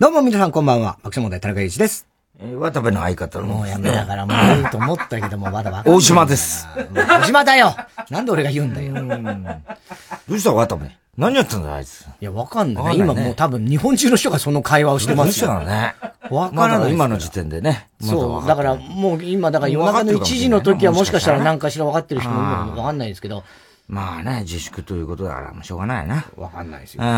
どうも皆さんこんばんは。爆笑問題田中裕一です。渡部の相方の。もうやめだからもういいと思ったけども、まだわかんない。大島です。大島だよ。なんで俺が言うんだよ。どうした渡部。何やってんだあいつ。いや、わかんない。今もう多分日本中の人がその会話をしてますよ。そうだね。わからない。今の時点でね。そう。だからもう今、だから夜中の1時の時はもしかしたら何かしらわかってる人もいるのわかんないですけど。まあね、自粛ということだから、しょうがないな。わかんないですよ。明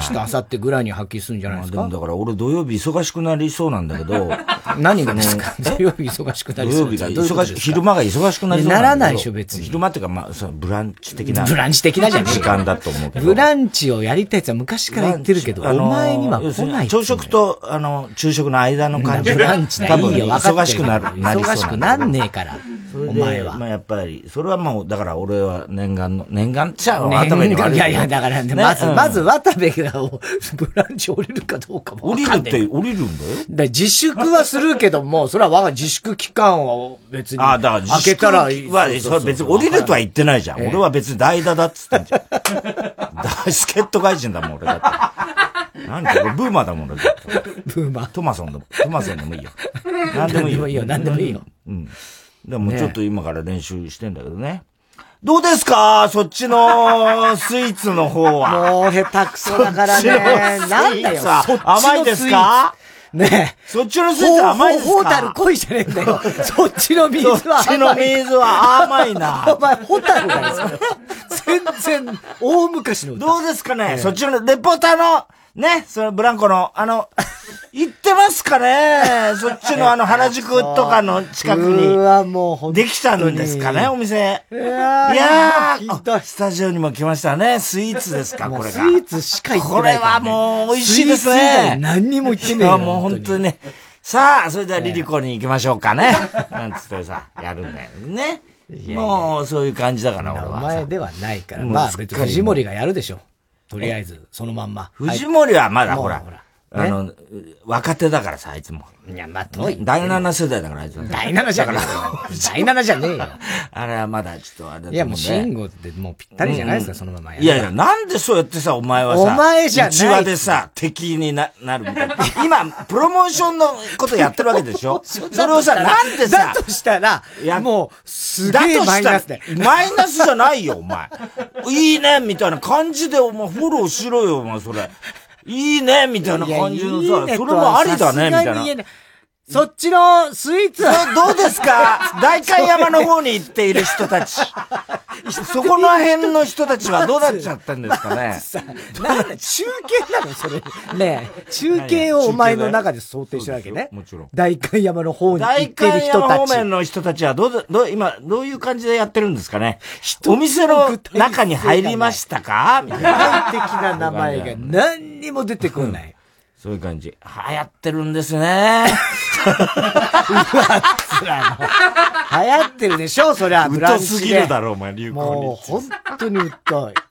日、明後日ぐらいに発揮するんじゃないですか。まあ、でもだから俺土曜日忙しくなりそうなんだけど。何がですか土曜日忙しくなりそう。土曜日が忙しく、昼間が忙しくなりそうなんだけど。ならないでしょ、別に。昼間っていうか、まあ、そのブランチ的な。ブランチ的なじゃん。時間だと思うけど。ブランチをやりたいやつは昔から言ってるけど、お前には来ない。朝食と、昼食の間の感じが。ブランチだ、いいよ、忙しくなる。忙しくなんねえから。お前は。まあやっぱり、それはもう、だから俺は念願の、念願ちゃう渡部に悪い。いやいや、だから、ね、まず渡部がブランチ降りるかどうかもわかんない。降りるんだよ。だ自粛はするけども、それは我が自粛期間を別に。あ、だから自粛は別に降りるとは言ってないじゃん。俺は別に代打だっつってんじゃん。助っ人外人だもん、俺だって。何これブーマーだもんだって。ブーマー。トマソンでもいいよ。何でもいいよ。うん。でもちょっと今から練習してんだけどね。どうですかそっちのスイーツの方は。もう下手くそだからね。なんだよ。甘いですかねえ。そっちのスイーツ甘いですか。ホタル濃いじゃねえんだよ。そっちのビーズは甘い。そっちのビーズは甘いな。お前ホタルだよ。全然、大昔の歌。どうですかねそっちの、レポーターの、ね、そのブランコの、行ってますかねそっちの原宿とかの近くに、できたんですかねお店。いやー、スタジオにも来ましたね。スイーツですかこれが。スイーツしか行ってない。これはもう美味しいですね。何にも行ってない。もう本当にね。さあ、それではリリコに行きましょうかね。なんつってさ、やるんだよね。もうそういう感じだから俺は。お前ではないから。まあ別に藤森がやるでしょ。とりあえず、そのまんま。藤森はまだほら、若手だからさ、あいつも。いや、まあ、遠い。第7世代だから、あいつは。第7じゃねえよ。第7じゃねえよ。あれはまだ、ちょっとあれだと思うね。いや、もう、慎吾ってもうぴったりじゃないですか、そのままやる。いやいや、なんでそうやってさ、お前はさ、お前じゃない。内輪でさ、敵になるみたいな。今、プロモーションのことやってるわけでしょ？それをさ、なんでさ、だとしたら、もう、すげえマイナスだよ。マイナスじゃないよ、お前。いいね、みたいな感じで、お前、フォローしろよ、お前、それ。いいねみたいな感じのさ、それもありだねみたいな。そっちのスイーツはどうですか代官山の方に行っている人たち。そこの辺の人たちはどうなっちゃったんですかねなんか中継なのそれ。ねえ、中継をお前の中で想定してるわけね。もちろん。代官山の方に行っている人たち。代官山方面の人たちは今、どういう感じでやってるんですかねお店の中に入りましたかみたいな。具体的な名前が何にも出てこない。そういう感じ。流行ってるんですね。うわ、つらの。流行ってるでしょそりゃ、ブランチで。うっとすぎるだろ、お前、流行に。もう、ほんとにうっとい。ど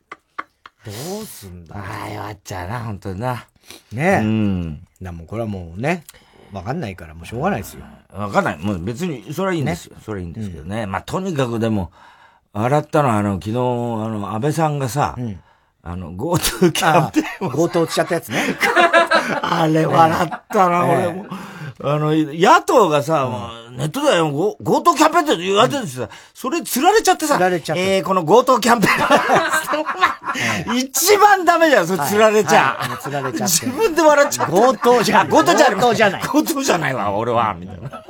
うすんだ。ああ、弱っちゃうな、ほんとにな。ねえ。うん。もう、これはもうね、わかんないから、もうしょうがないですよ。わかんない。もう別に、それはいいんですよ。それはいいんですけどね。まあ、とにかくでも、笑ったのは、昨日、安倍さんがさ、GoTo キャンペーンを。GoTo しちゃったやつね。あれ笑ったな、俺も。野党がさ、ネットで強盗キャンペーンって言われてるんですよ。それ釣られちゃってさ、この強盗キャンペーン。一番ダメじゃん、それ釣られちゃう。釣られちゃう。自分で笑っちゃう。強盗じゃない。強盗じゃないわ、俺は、みたいな。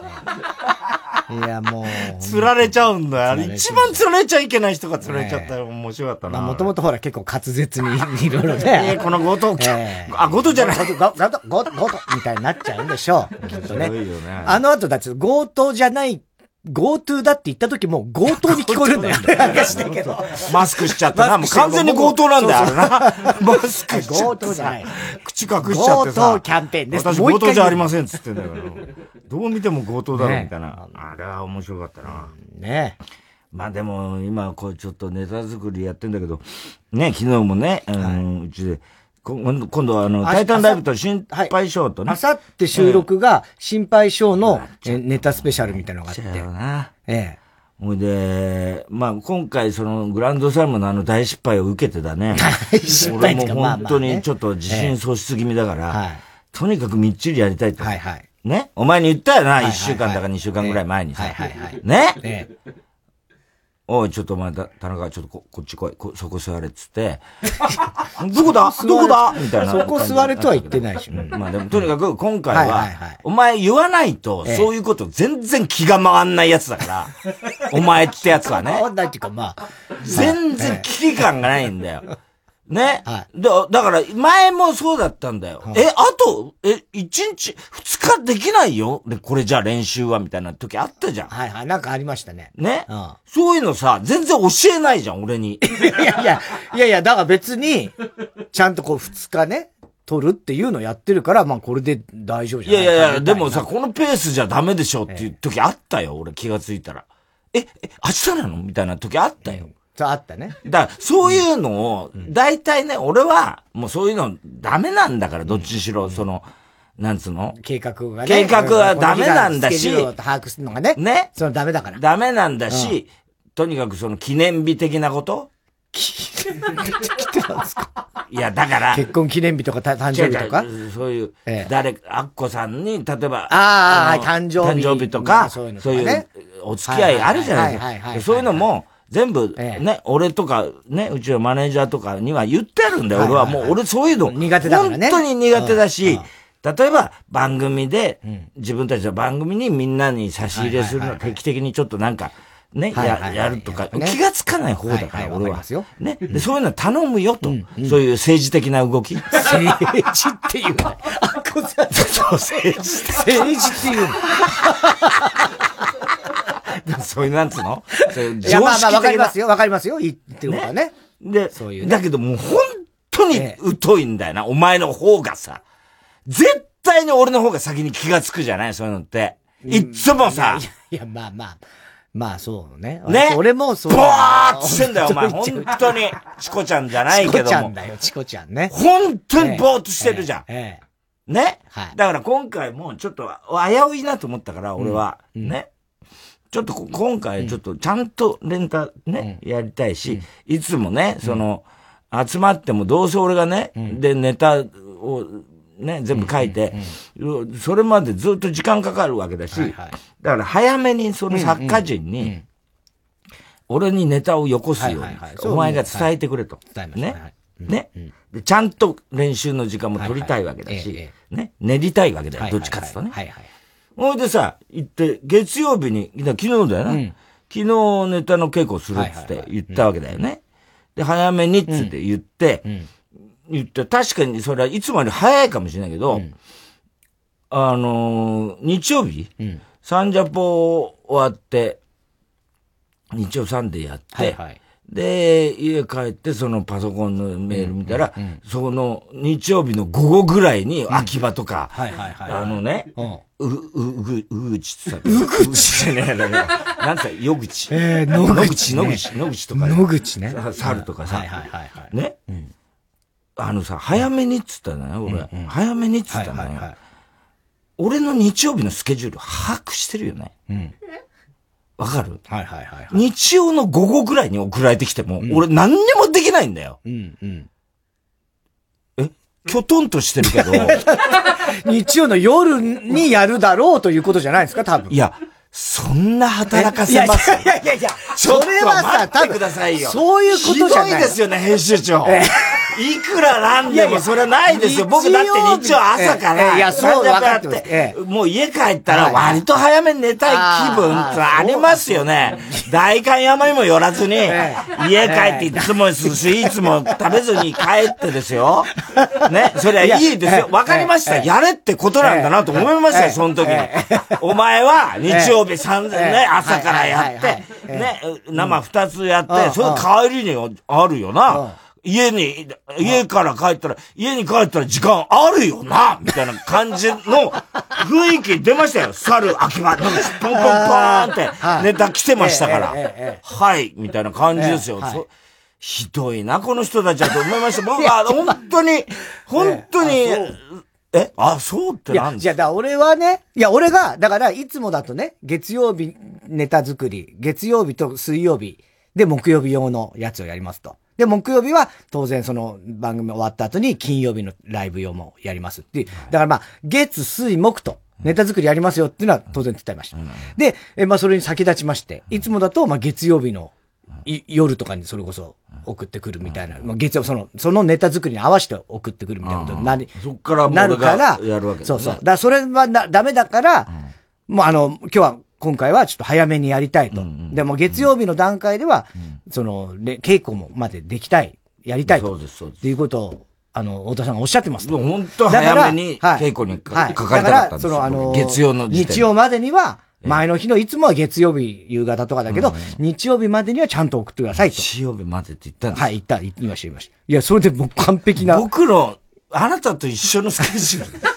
いや、もう。釣られちゃうんだよ。一番釣られちゃいけない人が釣られちゃったよ。面白かったな。もともとほら結構滑舌にいろいろね。この強盗、あ、強盗じゃない。強盗みたいになっちゃうんでしょう。きっとね。あの後だって強盗じゃない GoTo だって言った時もう強盗に聞こえるんだよ。マスクしちゃったな。もう完全に強盗なんだよ、あれな。マスクしちゃった。強盗じゃない。口隠しちゃってさ。強盗キャンペーンです。私強盗じゃありませんっつってんだから。どう見ても強盗だろみたいな。あれは面白かったな。ねえ。まあでも今こうちょっとネタ作りやってんだけど、ね、昨日もね、うちで、今度はタイタンライブと心配性とね。あさって収録が心配性のネタスペシャルみたいなのがあって。そうだよな。ええ。ほいで、まあ今回そのグランドスラムの大失敗を受けてだね。大失敗ですか。俺も本当にちょっと自信喪失気味だから、とにかくみっちりやりたいと。はいはい。ね。お前に言ったよな、1週間だか2週間ぐらい前にさ。はいはいはい。ね。おい、ちょっとお前、田中、ちょっとこっち来い、そこ座れっつって、どこだみたいな。そこ座れとは言ってないしね。まあでも、とにかく今回は、お前言わないと、そういうこと全然気が回んないやつだから、お前ってやつはね。回んないっていうか、まあ。全然危機感がないんだよ。ね。だから、前もそうだったんだよ。あと1日、2日できないよで、これじゃあ練習はみたいな時あったじゃん。はいはい、なんかありましたね。ね。そういうのさ、全然教えないじゃん、俺に。いや、だから別に、ちゃんとこう2日ね、取るっていうのやってるから、まあこれで大丈夫じゃないかな。いや、でもさ、このペースじゃダメでしょっていう時あったよ、俺気がついたら。明日なのみたいな時あったよ。そうあったね。だから、そういうのを、大体ね、俺は、もうそういうのダメなんだから、どっちにしろ、なんつうの計画がね。計画はダメなんだし。スケジュールを把握するのがね。ね。ダメだから。ダメなんだし、とにかく記念日的なこと記念日ってなんですか？いや、だから。結婚記念日とか、誕生日とかそういう、アッコさんに、例えば、誕生日とか、そういう、お付き合いあるじゃないですか。そういうのも、全部、ね、俺とか、ね、うちのマネージャーとかには言ってあるんだよ。俺はもう、俺そういうの、苦手だからね。本当に苦手だし、例えば番組で、自分たちの番組にみんなに差し入れするのは定期的にちょっとなんか、ね、やるとか、気がつかない方だから、俺は。ね。そういうのは頼むよと。そういう政治的な動き。政治っていうの。あ、こちら。政治っていうの。そういう、なんつうの？いや、まあまあ、わかりますよ。言ってることはね。で、そういう。だけどもう、本当に疎いんだよな。お前の方がさ。絶対に俺の方が先に気がつくじゃないそういうのって。いつもさ。いや、まあ、そうね。ね。俺もそう。ぼーっとしてんだよ、お前。本当に。チコちゃんじゃないけども。チコちゃんね。本当にぼーっとしてるじゃん。ね。だから今回も、ちょっと、危ういなと思ったから、俺は。ね。ちょっと今回ちょっとちゃんとレンタね、やりたいし、いつもね、集まってもどうせ俺がね、で、ネタをね、全部書いて、それまでずっと時間かかるわけだし、だから早めにその作家陣に、俺にネタをよこすように、お前が伝えてくれと。ね。ちゃんと練習の時間も取りたいわけだし、ね、練りたいわけだよ、どっちかっていうとね。ほいでさ、行って、月曜日に、昨日だよな。昨日ネタの稽古するっつって言ったわけだよね。で、早めにっつって言って、確かにそれはいつもより早いかもしれないけど、日曜日、サンジャポ終わって、日曜サンデーやって、で、家帰って、パソコンのメール見たら、日曜日の午後ぐらいに、秋葉とか、うぐちって言ったら、なんつったら、野口とか。野口ね。猿とかさ、ね。早めにっつったのよ、俺。俺の日曜日のスケジュール把握してるよね。わかる？はい。日曜の午後ぐらいに送られてきても、俺何にもできないんだよ。きょとんとしてるけど。日曜の夜にやるだろうということじゃないですか、多分。いや、そんな働かせます。いや、それはさ、待ってくださいよ。そういうことじゃない。ひどいですよね、編集長。いくらなんでもそれはないですよ。僕だって日曜朝から、いや、そう分かって、もう家帰ったら割と早めに寝たい気分ってありますよね。代官山にも寄らずに、家帰っていつもスイーツも食べずに帰ってですよ。ね、それはいいですよ。分かりました。やれってことなんだなと思いましたよ、その時に。お前は日曜日ね、朝からやって、ね、生2つやって、それ帰りにあるよな。家に帰ったら時間あるよなみたいな感じの雰囲気出ましたよ。猿、秋葉、ポンポンポーンってネタ来てましたから。はい、みたいな感じですよ。ひどいな、この人たちだと思いました。僕は本当に、あ、そうってなんですか？じゃあ、俺はね、俺が、だからいつもだとね、月曜日ネタ作り、月曜日と水曜日で木曜日用のやつをやりますと。で、木曜日は当然その番組終わった後に金曜日のライブ用もやりますっていう。だからまあ、月、水、木とネタ作りやりますよっていうのは当然伝えました。で、まあそれに先立ちまして、いつもだとまあ月曜日の夜とかにそれこそ送ってくるみたいな。まあ月曜、そのネタ作りに合わせて送ってくるみたいなことになるから。そっからもうやるわけですね。そうそう。だからそれはダメだから、もう今回はちょっと早めにやりたいと。でも月曜日の段階では、稽古もまでできたい、やりたいと。そうです、そうです。っていうことを、太田さんがおっしゃってます。もう本当早めに稽古にかかりたかったんですよ。だから、月曜の日曜までには、前の日のいつもは月曜日夕方とかだけど、日曜日までにはちゃんと送ってくださいと。日曜日までって言ったんですか？はい、言いました、いや、それでもう完璧な。僕の、あなたと一緒のスケジュール。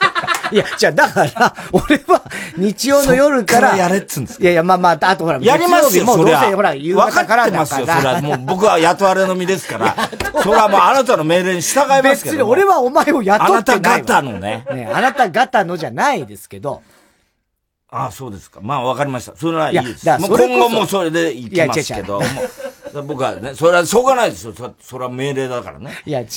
いや、じゃあ、だから、俺は、日曜の夜から。やれっつうんですか？いやいや、まあ、あとほら、やりますよ、もうどうせ、ほら、夕方からだから。分かってますよ、それは。もう僕は雇われの身ですから。それはもうあなたの命令に従いますけど。別に俺はお前を雇ってない。あなた方のじゃないですけど。ああ、そうですか。まあ、わかりました。それはいいです。今後もそれでいきますけど。僕はね、それはしょうがないですよ。それは命令だからね。いや、違う。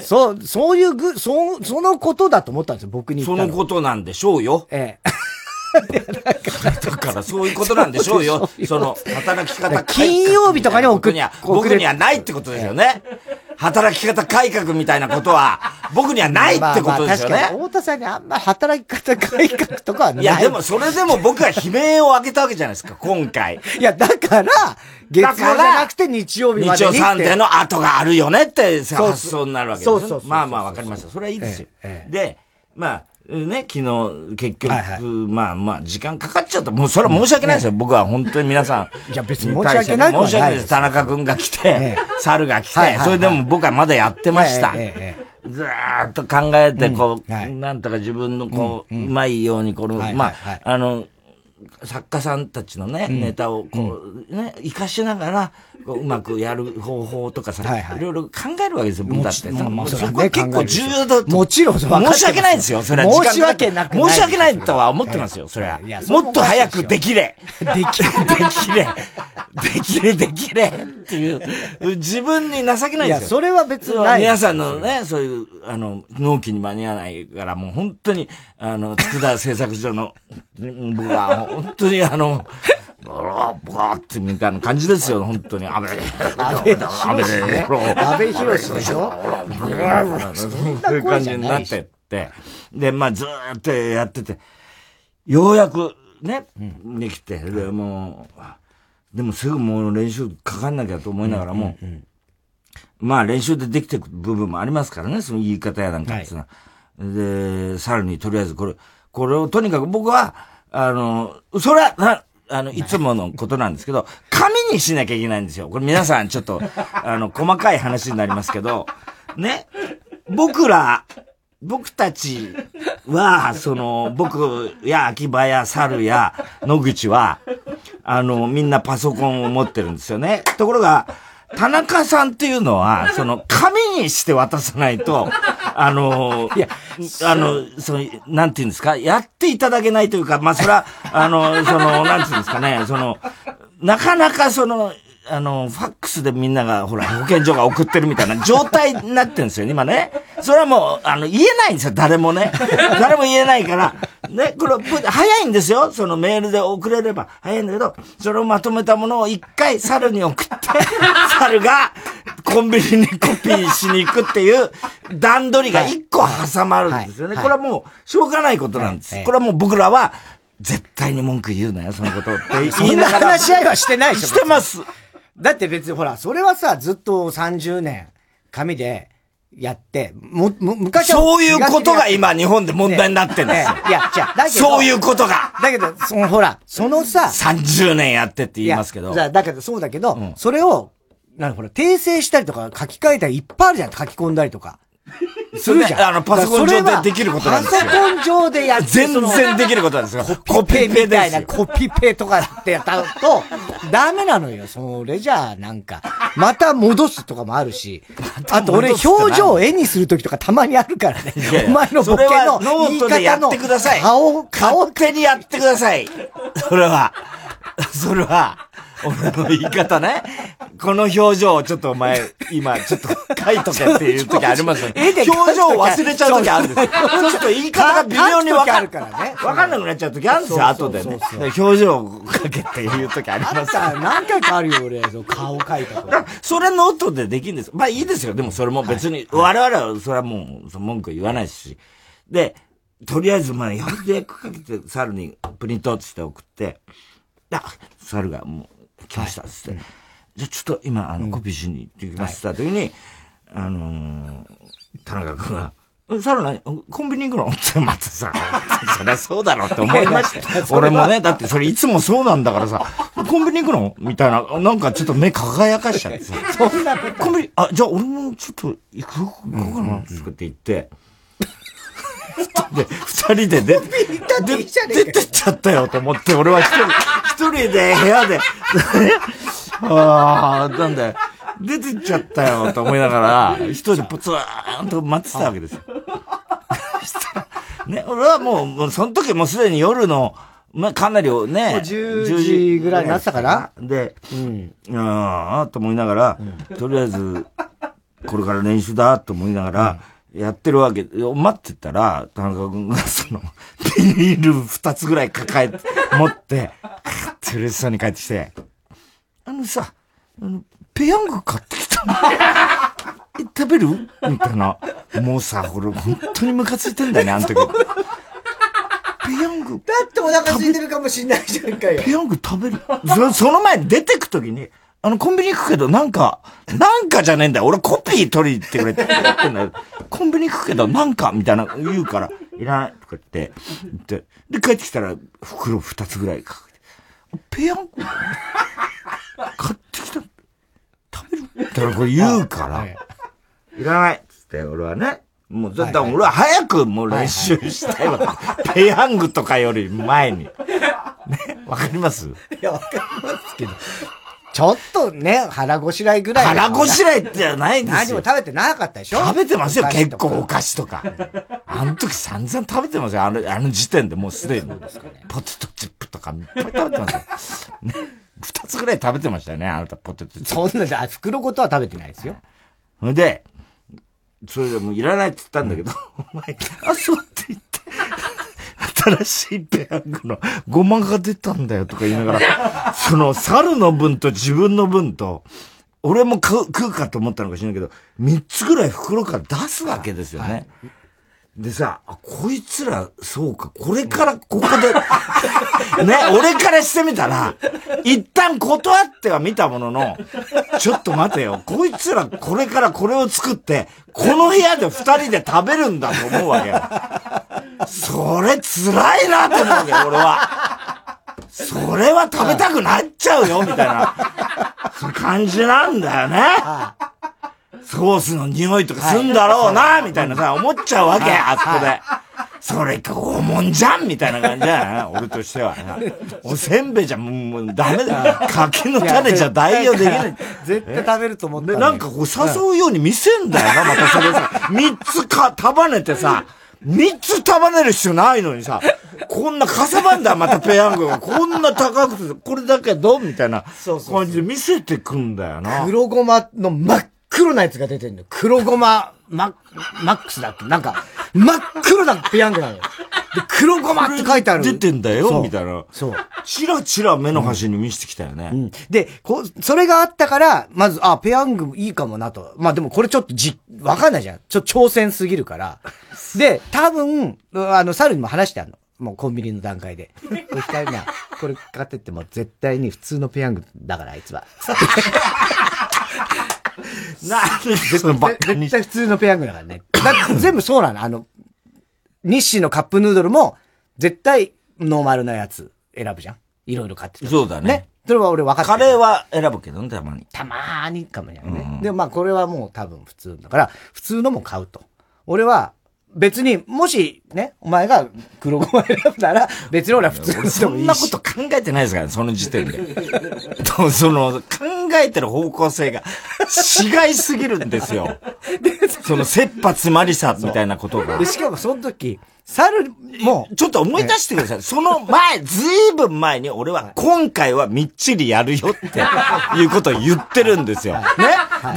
そのことだと思ったんですよ、僕に言ったの。そのことなんでしょうよ。だから、そういうことなんでしょうよ。その、働き方改革。金曜日とかに僕にはないってことですよね。働き方改革みたいなことは、僕にはないってことですよね。まあ、確かに、太田さんにあんま働き方改革とかはない。いや、でも、それでも僕は悲鳴を上げたわけじゃないですか、今回。いや、だから、月曜じゃなくて日曜日までに。日曜3点の後があるよねって発想になるわけですよ。そう。まあ、わかりました。それはいいですよ。で、まあ、ね、昨日、結局、まあ、時間かかっちゃった。もう、それは申し訳ないですよ。僕は本当に皆さん。いや、別に申し訳ないです。申し訳ないです。田中くんが来て、猿が来て、それでも僕はまだやってました。ずーっと考えて、こう、なんとか自分の、こう、うまいように、この、まあ、作家さんたちのね、ネタを、こう、ね、活かしながら、うまくやる方法とかさ、いろいろ考えるわけですよ、僕だって。そこは結構重要だと。もちろん、申し訳ないですよ、それは。申し訳なくない。申し訳ないとは思ってますよ、それは。もっと早くできれっていう、自分に情けないですよ。それは別にない。皆さんのね、そういう、納期に間に合わないから、もう本当に、佃製作所の、僕は、本当にブワーってみたいな感じですよ、本当に。安倍博士でしょ？そういう感じになってって。で、まあ、ずーっとやってて、ようやくね、できて、でもすぐもう練習かかんなきゃと思いながらも、まあ練習でできてく部分もありますからね、その言い方やなんかっていうのは。で、さらにとりあえずこれをとにかく僕は、それは、いつものことなんですけど、紙にしなきゃいけないんですよ。これ皆さんちょっと、細かい話になりますけど、ね、僕たちは、僕や秋葉や猿や野口は、みんなパソコンを持ってるんですよね。ところが、田中さんっていうのは、紙にして渡さないと、なんていうんですか、やっていただけないというか、まあ、そら、なんていうんですかね、なかなかファックスでみんなが、ほら、保健所が送ってるみたいな状態になってるんですよね、今ね。それはもう、言えないんですよ、誰もね。誰も言えないから。ね、これ、早いんですよ。メールで送れれば早いんだけど、それをまとめたものを一回猿に送って、猿が、コンビニにコピーしに行くっていう段取りが一個挟まるんですよね。これはもうしょうがないことなんです。これはもう僕らは絶対に文句言うなよ、そのことって言いながら。そんな話し合いはしてないでしょ。してます。だって別にほら、それはさ、ずっと30年紙でやって、昔はそういうことが今日本で問題になってんですよ。いや、じゃあ、だけど。そういうことが。だけど、そのほら、そのさ。30年やってって言いますけど。じゃあ、だけど、そうだけど、うん、それを、ほら、訂正したりとか書き換えたりいっぱいあるじゃん、書き込んだりとか。するじゃん。パソコン上でできることなんですよ。パソコン上でやって全然できることなんですよ。コピペみたいな、コピペとかってやったと、ダメなのよ。それじゃあ、なんか、また戻すとかもあるし、あと俺、表情を絵にするときとかたまにあるからね。お前のボケの言い方の顔、勝手にやってください。それは、俺の言い方ね。この表情をちょっとお前、今ちょっと書いとけっていう時ありますよね。表情を忘れちゃう時あるんですよ。ちょっと言い方が微妙にわかんなくなっちゃう時あるんですよ、後でね。表情を書けっていう時ありますよ。何回かあるよ、俺。顔書いたから。それノートでできるんです。まあいいですよ。でもそれも別に、我々はそれはもう文句言わないし。で、とりあえずまあ、よくかけて猿にプリントアウトして送って、猿がもう、来ましたっつって、はい、じゃあちょっと今コピーしに行ってきましたときに、はい、田中君がさらにコンビニ行くのってまたさそりゃそうだろうって思いました俺もねだってそれいつもそうなんだからさコンビニ行くのみたいななんかちょっと目輝かしちゃってさそんなコンビニじゃあ俺もちょっと行こうかなって言って。で、二人で出てっちゃったよと思って、俺は一人で部屋で、ああ、なんだよ、出てっちゃったよと思いながら、一人でポツーンと待ってたわけですよ。ね、俺はもう、その時もうすでに夜の、かなりね、10時ぐらいになってたかなで、ああ、と思いながら、とりあえず、これから練習だと思いながら、やってるわけで、待ってたら、田中君がビニール二つぐらい持って、嬉しそうに帰ってきて、ペヤング買ってきたの食べるみたいな。もうさ、俺、本当にムカついてんだよね、あの時。ペヤング。だってお腹空いてるかもしんないじゃんかよ。ペヤング食べるその前出てくときに、コンビニ行くけど、なんかじゃねえんだよ。俺コピー取りに行ってくれって言ってんだよ。コンビニ行くけど、なんかみたいな言うから、いらないとか言って。で、帰ってきたら、袋二つぐらいかけて。ペヤング買ってきた。食べるみたいなこれ言うから。いらないっつって、俺はね。もう、だから俺は早くもう練習したいわ。ペヤングとかより前に。ね、わかります?いや、わかりますけど。ちょっとね、腹ごしらえぐらい。腹ごしらえじゃないんですよ。何も食べてなかったでしょ?食べてますよ、結構お菓子とか。あの時散々食べてますよ、あの時点でもうすでに。ポテトチップとか、いっぱい食べてますよ。ね。二つぐらい食べてましたよね、あなたポテトチップ。そんな、袋ごとは食べてないですよ。それで、それでもういらないって言ったんだけど、お前、そうって言って。新しいペヤングのごまが出たんだよとか言いながら、猿の分と自分の分と、俺も食うかと思ったのか知らないけど、3つぐらい袋から出すわけですよね。でさ、こいつら、そうか、これからここで、ね、俺からしてみたら、一旦断っては見たものの、ちょっと待てよ、こいつらこれからこれを作って、この部屋で二人で食べるんだと思うわけよ。それ辛いなと思うわけよ、俺は。それは食べたくなっちゃうよ、みたいな、感じなんだよね。ソースの匂いとかすんだろうな、みたいなさ、思っちゃうわけ、あそこで。それか、おもんじゃんみたいな感じだよな、俺としては。おせんべいじゃ、もうダメだよ。柿の種じゃ代用できない。絶対食べると思って。なんかこう、誘うように見せんだよな、またそれさ。束ねてさ、束ねる必要ないのにさ、こんなかさばんだよ、またペヤングが。こんな高くて、これだけど、みたいな感じで見せてくんだよな。黒ごまの真っ黒なやつが出てんの。黒ごま、マックスだっけなんか、真っ黒なペヤングなのよ。黒ごまって書いてある。出てんだよ、みたいな。そう。チラチラ目の端に見せてきたよね。うんうん、でそれがあったから、まず、あ、ペヤングいいかもなと。まあでもこれちょっとわかんないじゃん。挑戦すぎるから。で、多分、猿にも話してあるの。もうコンビニの段階で。これ買ってっても絶対に普通のペヤングだから、あいつは。絶対普通のペヤングだからね。だって全部そうなの。日清のカップヌードルも絶対ノーマルなやつ選ぶじゃん。いろいろ買ってた。そうだね。それは俺分かってる。カレーは選ぶけどね、たまに。たまーにかもね。うん、でもまあこれはもう多分普通だから、普通のも買うと。俺は、別に、もし、ね、お前が黒ごま選んだら、別に俺は普通にそんなこと考えてないですからね、その時点で。考えてる方向性が違いすぎるんですよ。その、切羽詰まりさ、みたいなことが。でしかもその時、猿も、ちょっと思い出してください。その前、ずいぶん前に俺は、今回はみっちりやるよって、いうことを言ってるんですよ。ね。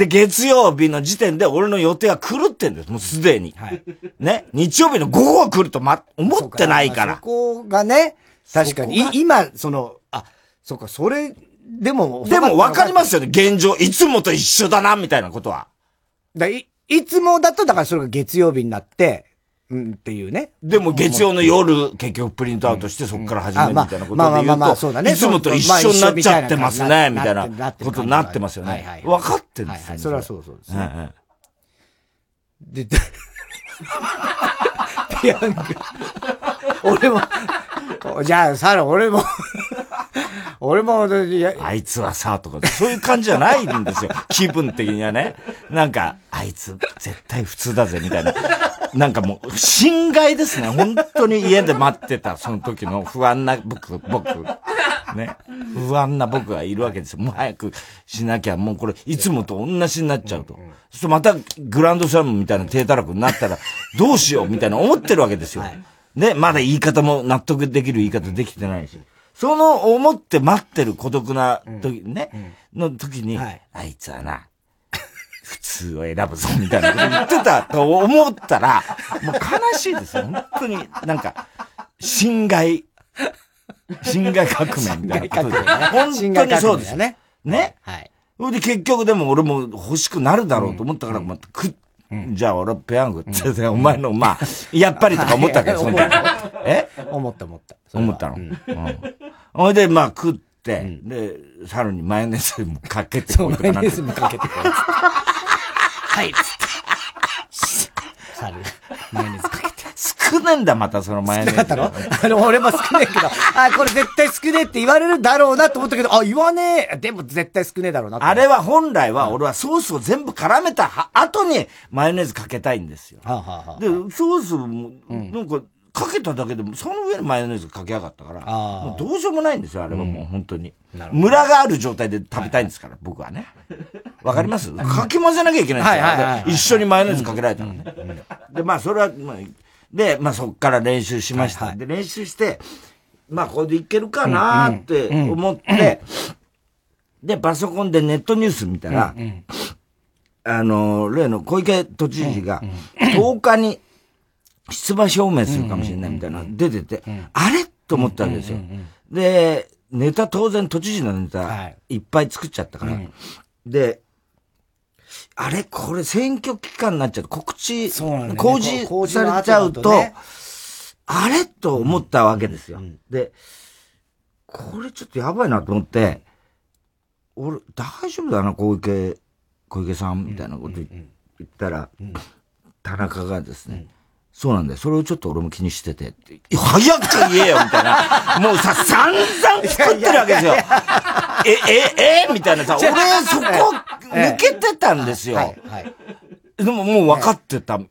で、月曜日の時点で俺の予定は狂ってんです。もうすでに。はい。ね。日曜日の午後来ると思ってないから。そこがね、確かに。今、そっか、それ、でもわかりますよね、現状。いつもと一緒だな、みたいなことは。いつもだと、だからそれが月曜日になって、うんっていうね。でも月曜の夜、結局プリントアウトしてそこから始めるみたいなことで言うと、いつもと一緒になっちゃってますね、みたいなことになってますよね。わかってるんですよね。それはそうですね。で、ペヤング。俺も、じゃあ、さら、俺も、あいつはさ、とか、そういう感じじゃないんですよ。気分的にはね。なんか、あいつ、絶対普通だぜ、みたいな。なんかもう、心外ですね。本当に家で待ってた、その時の不安な僕。ね。不安な僕がいるわけですよ。もう早くしなきゃ、もうこれ、いつもと同じになっちゃうと。そうするとまた、グランドスラムみたいな低たらくになったら、どうしよう、みたいな思ってるわけですよ。ね、まだ言い方も納得できる言い方できてないし。その思って待ってる孤独な時、ね、の時に、あいつはな、普通を選ぶぞ、みたいなこと言ってたと思ったら、もう悲しいですよ。本当に、なんか、侵害革命みたいなことですよね。本当にそうですよね。ね。はい。それで結局でも俺も欲しくなるだろうと思ったから、またじゃあ俺ペヤングって、お前の、まあ、やっぱりとか思ったわけですよ。思ったの。ほいで、まあ食って、で、さらにマヨネーズもかけてこいとかなって。マヨネーズもかけてこい。はい、つって。さらに、マヨネーズかけて。少ねえんだ、またそのマヨネーズ。少なかったの？俺も少ねえけど、あ、これ絶対少ねえって言われるだろうなと思ったけど、あ、言わねえ。でも絶対少ねえだろうな。あれは本来は、俺はソースを全部絡めた後にマヨネーズかけたいんですよ。で、ソースも、なんか、かけただけでも、その上にマヨネーズかけやがったから、もうどうしようもないんですよ、あれはもう本当に。ムラがある状態で食べたいんですから、僕はね。わかります？かき混ぜなきゃいけないんですよ。一緒にマヨネーズかけられたのね。で、まあそれは、で、まあそっから練習しました。で、練習して、まあこれでいけるかなーって思って、で、パソコンでネットニュース見たら、例の小池都知事が、10日に、出馬表明するかもしれないみたいな、出てて、あれと思ったんですよ。で、ネタ当然、都知事のネタ、いっぱい作っちゃったから。で、あれこれ選挙期間になっちゃう。告知、公示されちゃうと、あれと思ったわけですよ。で、これちょっとやばいなと思って、俺、大丈夫だな、小池さんみたいなこと言ったら、田中がですね、そうなんだよ。それをちょっと俺も気にしてて。早く言えよみたいな。もうさ、散々作ってるわけですよ。えみたいなさ、俺そこ抜けてたんですよ。でももう分かってた。は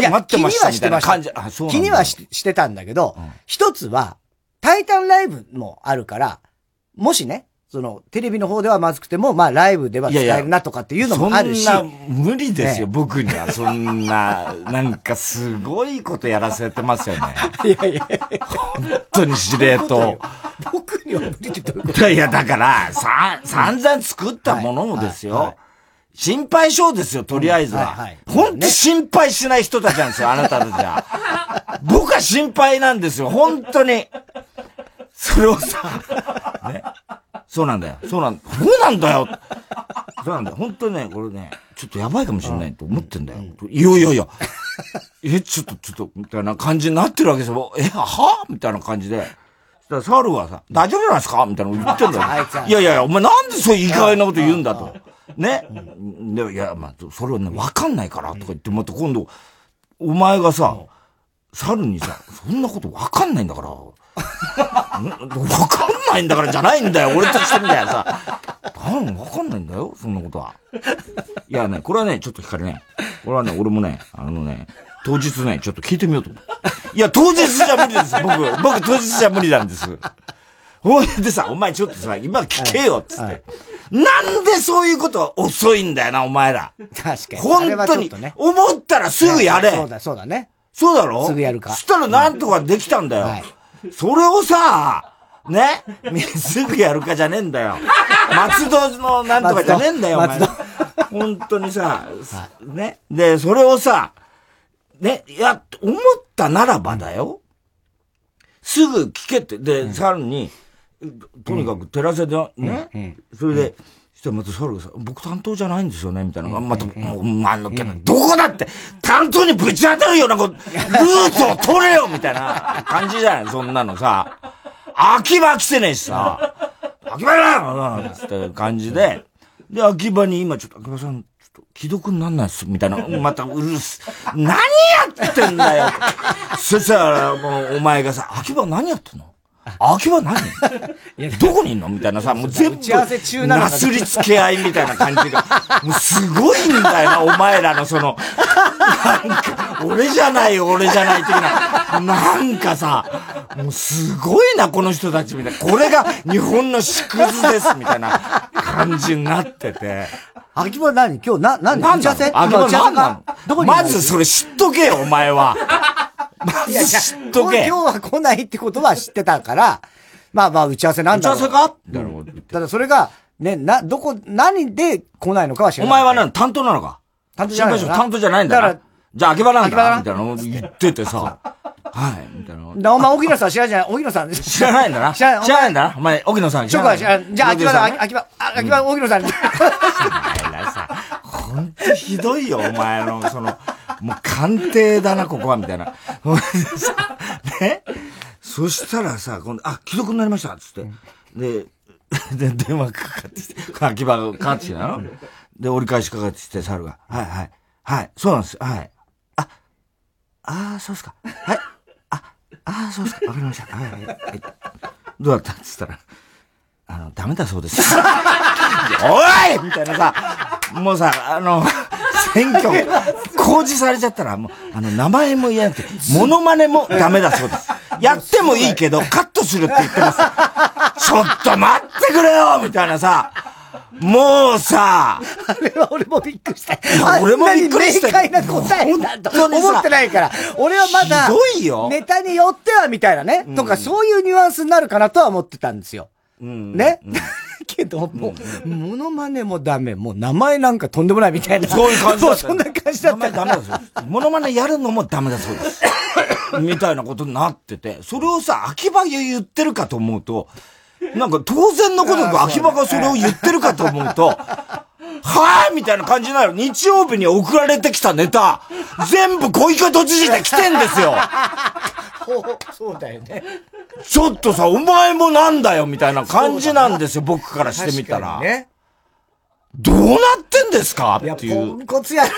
い、待ってましたみたいな感じ。気にはしてたんだけど、一つは、タイタンライブもあるから、もしね、テレビの方ではまずくても、まあ、ライブでは使えるなとかっていうのもあるし。そんな、無理ですよ、僕には。そんな、なんか、すごいことやらせてますよね。いや。本当に司令塔。僕には無理ってどういうこと？いや、だから、散々作ったものをですよ。心配性ですよ、とりあえずは。はいはい、ほんと心配しない人たちなんですよ、あなたたちは。僕は心配なんですよ、ほんとに。それをさ、ね。そうなんだよ。そうなんだよ。そうなんだよ。ほんとね、これね、ちょっとやばいかもしれないと思ってんだよ。いや。ちょっと、みたいな感じになってるわけですよ。はみたいな感じで。だサルはさ、大丈夫なんですかみたいなこと言ってんだよ。いや、お前なんでそういう意外なこと言うんだと。ね。で、いや、まあ、それはね、わかんないから、とか言って、また今度、お前がさ、サルにさ、そんなことわかんないんだから、わかんないんだからじゃないんだよ、俺としてみたいなさ。わかんないんだよ、そんなことは。いやね、これはね、ちょっと光ね、これはね、俺もね、当日ね、ちょっと聞いてみようと思う。いや、当日じゃ無理です。僕当日じゃ無理なんです。ほいでさ、お前ちょっとさ、今聞けよ、つって、はい。なんでそういうことは遅いんだよな、お前ら。確かに。本当に。ね、思ったらすぐやれ。そうだね。そうだろ？すぐやるか。そしたらなんとかできたんだよ。はい、それをさ、ね、すぐやるかじゃねえんだよ。松戸のなんとかじゃねえんだよ、お前。本当にさ、ね。で、それをさ、ね、いや、思ったならばだよ。すぐ聞けって。で、サルに、とにかく照らせで、ね。それで、したらまたサルがさ、僕担当じゃないんですよね、みたいな。また、もう、のっけどこだって、担当にぶち当たるようなこと、ルートを取れよみたいな感じじゃない、そんなのさ。秋葉来てねえしさ、秋葉だなって感じで、で、秋葉に今ちょっと、秋葉さん、ちょっと既読になんないっす、みたいな、またうるす、何やってんだよ。そしたら、もうお前がさ、秋葉何やってんの？秋葉何？どこにいんの？みたいなさ、もう全部、なすりつけ合いみたいな感じが、もうすごいんだよな、お前らのその、なんか、俺じゃない的な、なんかさ、もうすごいな、この人たちみたいな、これが日本の縮図です、みたいな感じになってて。秋葉何？今日何？打ち合わせ？秋葉何なの？まずそれ知っとけよ、お前は。いや、知っとけ。今日は来ないってことは知ってたから、まあ、打ち合わせなんだろう。打ち合わせか？ただそれが、ね、何で来ないのかは知らない。お前は何？担当なのか？担当じゃないんだから。じゃあ、秋葉なんだなみたいなのを言っててさ。はい、みたいな。お前、沖野さん知らないじゃない、沖野さん。知らないんだな。知らないんだな。お前、沖野さん。じゃあ、秋葉、沖野さんに。ほんとひどいよ、お前の、その、もう鑑定だな、ここは、みたいな。ね。そしたらさ、今度、既読になりました、つって。で、電話かかってきて、秋葉がかかってきてなの。で、折り返しかかってきて、猿が。はい、そうなんです。はい。そうですか。はい。そうですか。わかりました。はい。どうだったって言ったら、ダメだそうです。おいみたいなさ、もうさ、選挙、公示されちゃったら、もう、名前も言えなくて、モノマネもダメだそうです。やってもいいけど、カットするって言ってます。ちょっと待ってくれよみたいなさ、もうさ、あれは俺もびっくりした。明快な答えなんと思ってないから、俺はまだ、ネタによってはみたいなね、とかそういうニュアンスになるかなとは思ってたんですよ。ね、けど、もう、モノマネもダメ、もう名前なんかとんでもないみたいな。そういう感じだった。そんな感じだった。ダメだそうです。モノマネやるのもダメだそうです。みたいなことになってて、それをさ、秋葉が言ってるかと思うと、なんか当然のことが秋葉がそれを言ってるかと思うと、はぁみたいな感じになる。日曜日に送られてきたネタ、全部小池都知事で来てんですよ。そうだよね。ちょっとさ、お前もなんだよみたいな感じなんですよ、僕からしてみたら。ね、どうなってんですかっていう。いや、ポンコツやる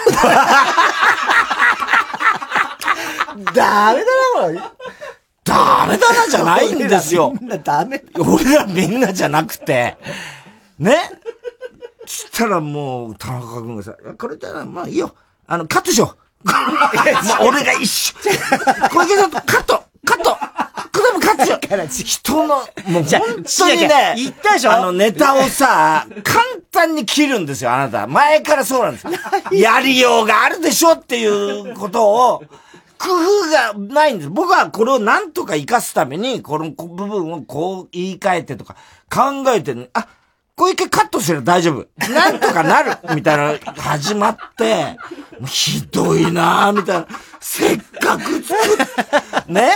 んだ。ダメだな、これ。ダメだなじゃないんですよ。俺らみんなじゃなくて。ね。そしたらもう、田中君がさ、これじゃまあいいよ。カットしよう。俺が一緒。小池さんとカット人の、もう本当にね、言ったでしょ？ネタをさ、簡単に切るんですよ、あなた。前からそうなんです。やりようがあるでしょっていうことを、工夫がないんです。僕はこれをなんとか活かすために、この部分をこう言い換えてとか考えて、こう一回カットすれば大丈夫。なんとかなるみたいな、始まって、もうひどいなぁ、みたいな。せっかく作って、ね。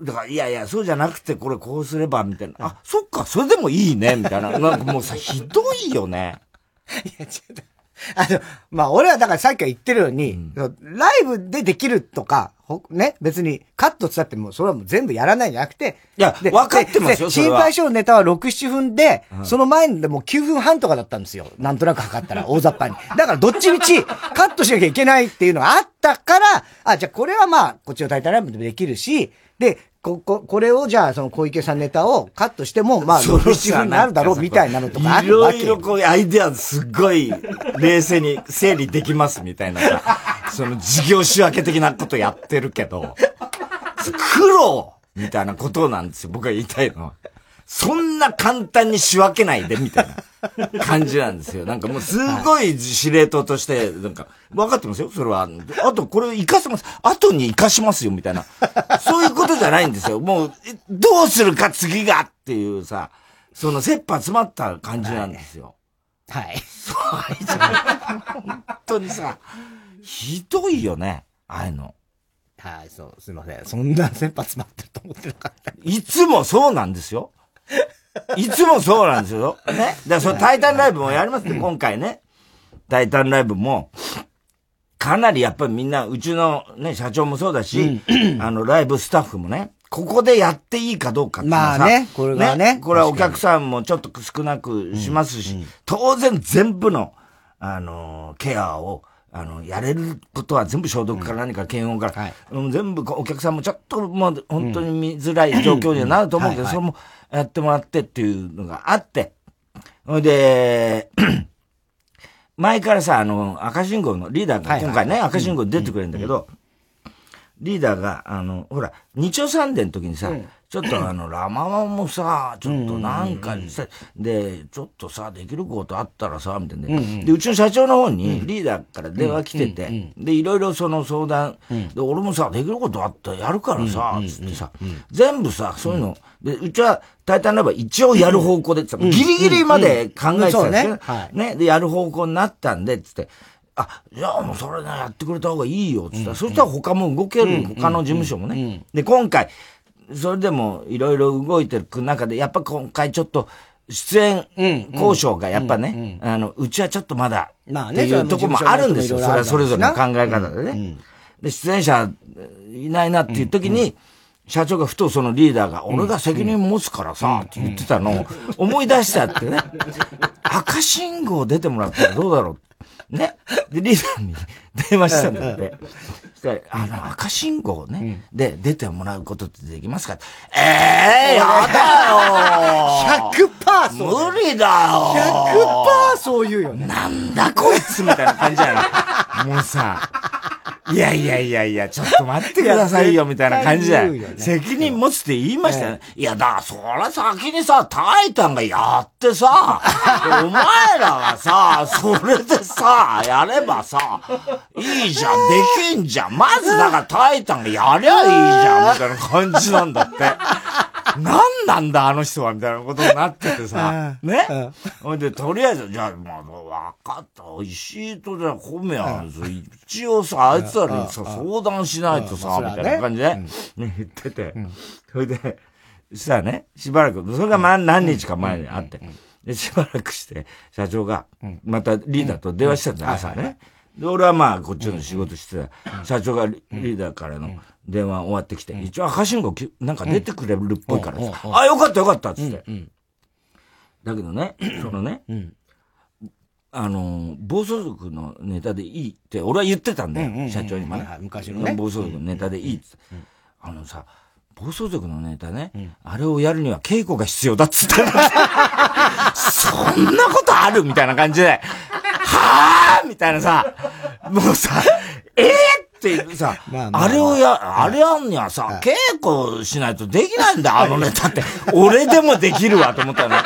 だから、いやいや、そうじゃなくて、これこうすれば、みたいな。あ、そっか、それでもいいね、みたいな。なんかもうさ、ひどいよね。いや、ちょっと。まあ、俺はだからさっきは言ってるように、うん、ライブでできるとか、ね、別にカットつったってもうそれはもう全部やらないんじゃなくて。いや、分かってますよ、それは。心配性のネタは6、7分で、うん、その前でもう9分半とかだったんですよ。なんとなく測ったら、大雑把に。だからどっちみち、カットしなきゃいけないっていうのがあったから、あ、じゃあこれはまあ、こっちのタイタンライブでもできるし、で、これをじゃあ、その小池さんネタをカットしても、まあ、6、7分になるだろうみたいなのとかあるわけ。いろいろこう、アイデアすっごい、冷静に整理できますみたいな。その事業仕分け的なことやってるけど、苦労みたいなことなんですよ、僕が言いたいのは。そんな簡単に仕分けないで、みたいな感じなんですよ。なんかもうすごい司令塔として、なんか、分かってますよ、それは。あとこれ活かせます。後に活かしますよ、みたいな。そういうことじゃないんですよ。もう、どうするか次がっていうさ、その切羽詰まった感じなんですよ。はい。そう、本当にさ、ひどいよね、ああいうの。はい、そう、すいません。そんな切羽詰まってると思ってなかった。いつもそうなんですよ。いつもそうなんですよ。ね。だからそのタイタンライブもやりますね、今回ね。タイタンライブも、かなりやっぱりみんな、うちのね、社長もそうだし、ライブスタッフもね、ここでやっていいかどうかっていうのはさ、まあね、これがね。これはお客さんもちょっと少なくしますし、当然全部の、ケアを、やれることは全部消毒から何から検温から、全部お客さんもちょっともう本当に見づらい状況にはなると思うけど、それもやってもらってっていうのがあって、それで、前からさ、赤信号のリーダーが、今回ね、赤信号出てくれるんだけど、リーダーが、ほら、日曜サンデーの時にさ、ちょっとラママもさ、ちょっとなんかにさ、で、ちょっとさ、できることあったらさ、みたいな、ね。で、うちの社長の方にリーダーから電話来てて、で、いろいろその相談、で、俺もさ、できることあったらやるからさ、つってさ、全部さ、そういうの、で、うちは、タイタンライブは一応やる方向でってさ、ギリギリまで考えてたんですよね。で、やる方向になったんで、つって、あ、じゃあもうそれね、やってくれた方がいいよ、つったら、そしたら他も動ける、他の事務所もね。で、今回、それでもいろいろ動いてる中で、やっぱ今回ちょっと出演交渉がやっぱね、うちはちょっとまだっていうとこもあるんですよ。それはそれぞれの考え方でね。で、出演者いないなっていう時に、社長がふとそのリーダーが、俺が責任持つからさ、って言ってたのを思い出したってね。赤信号出てもらったらどうだろう。ね。で、リーダーに電話したんだって。赤信号ね、で、出てもらうことってできますか？ええ、やだよー !100% そう。無理だよ !100% そう言うよね。なんだこいつみたいな感じじゃない？もうさ、いやいやいやいや、ちょっと待ってくださいよみたいな感じじゃない？責任持つって言いましたよね。いや、だ、そら先にさ、タイタンがやってさ、お前らはさ、それでさ、やればさ、いいじゃん、できんじゃん。まずだからタイタンがやりゃいいじゃんみたいな感じなんだって。なんなんだあの人はみたいなことになっててさ。ね。ほいで、とりあえず、じゃあ、まあ、分かった。石井とじゃあ、小宮は、一応さ、あいつらにさ、相談しないとさ、みたいな感じで、ね、言ってて。それで、さあね、しばらく、それが何日か前にあって。で、しばらくして、社長が、またリーダーと電話してたんだ、朝ね。で、俺はまあ、こっちの仕事してた。社長がリーダーからの電話終わってきて、一応赤信号なんか出てくれるっぽいからさ、あ、よかったよかったっつって。だけどね、そのね、暴走族のネタでいいって、俺は言ってたんだよ、社長にもね。昔のね。暴走族のネタでいいっつって。さ、暴走族のネタね、あれをやるには稽古が必要だっつって。そんなことあるみたいな感じで。はぁみたいなさ、もうさ、ってさ、あれをあれやんにはさ、稽古しないとできないんだ、あのネタって。俺でもできるわ、と思ったよね。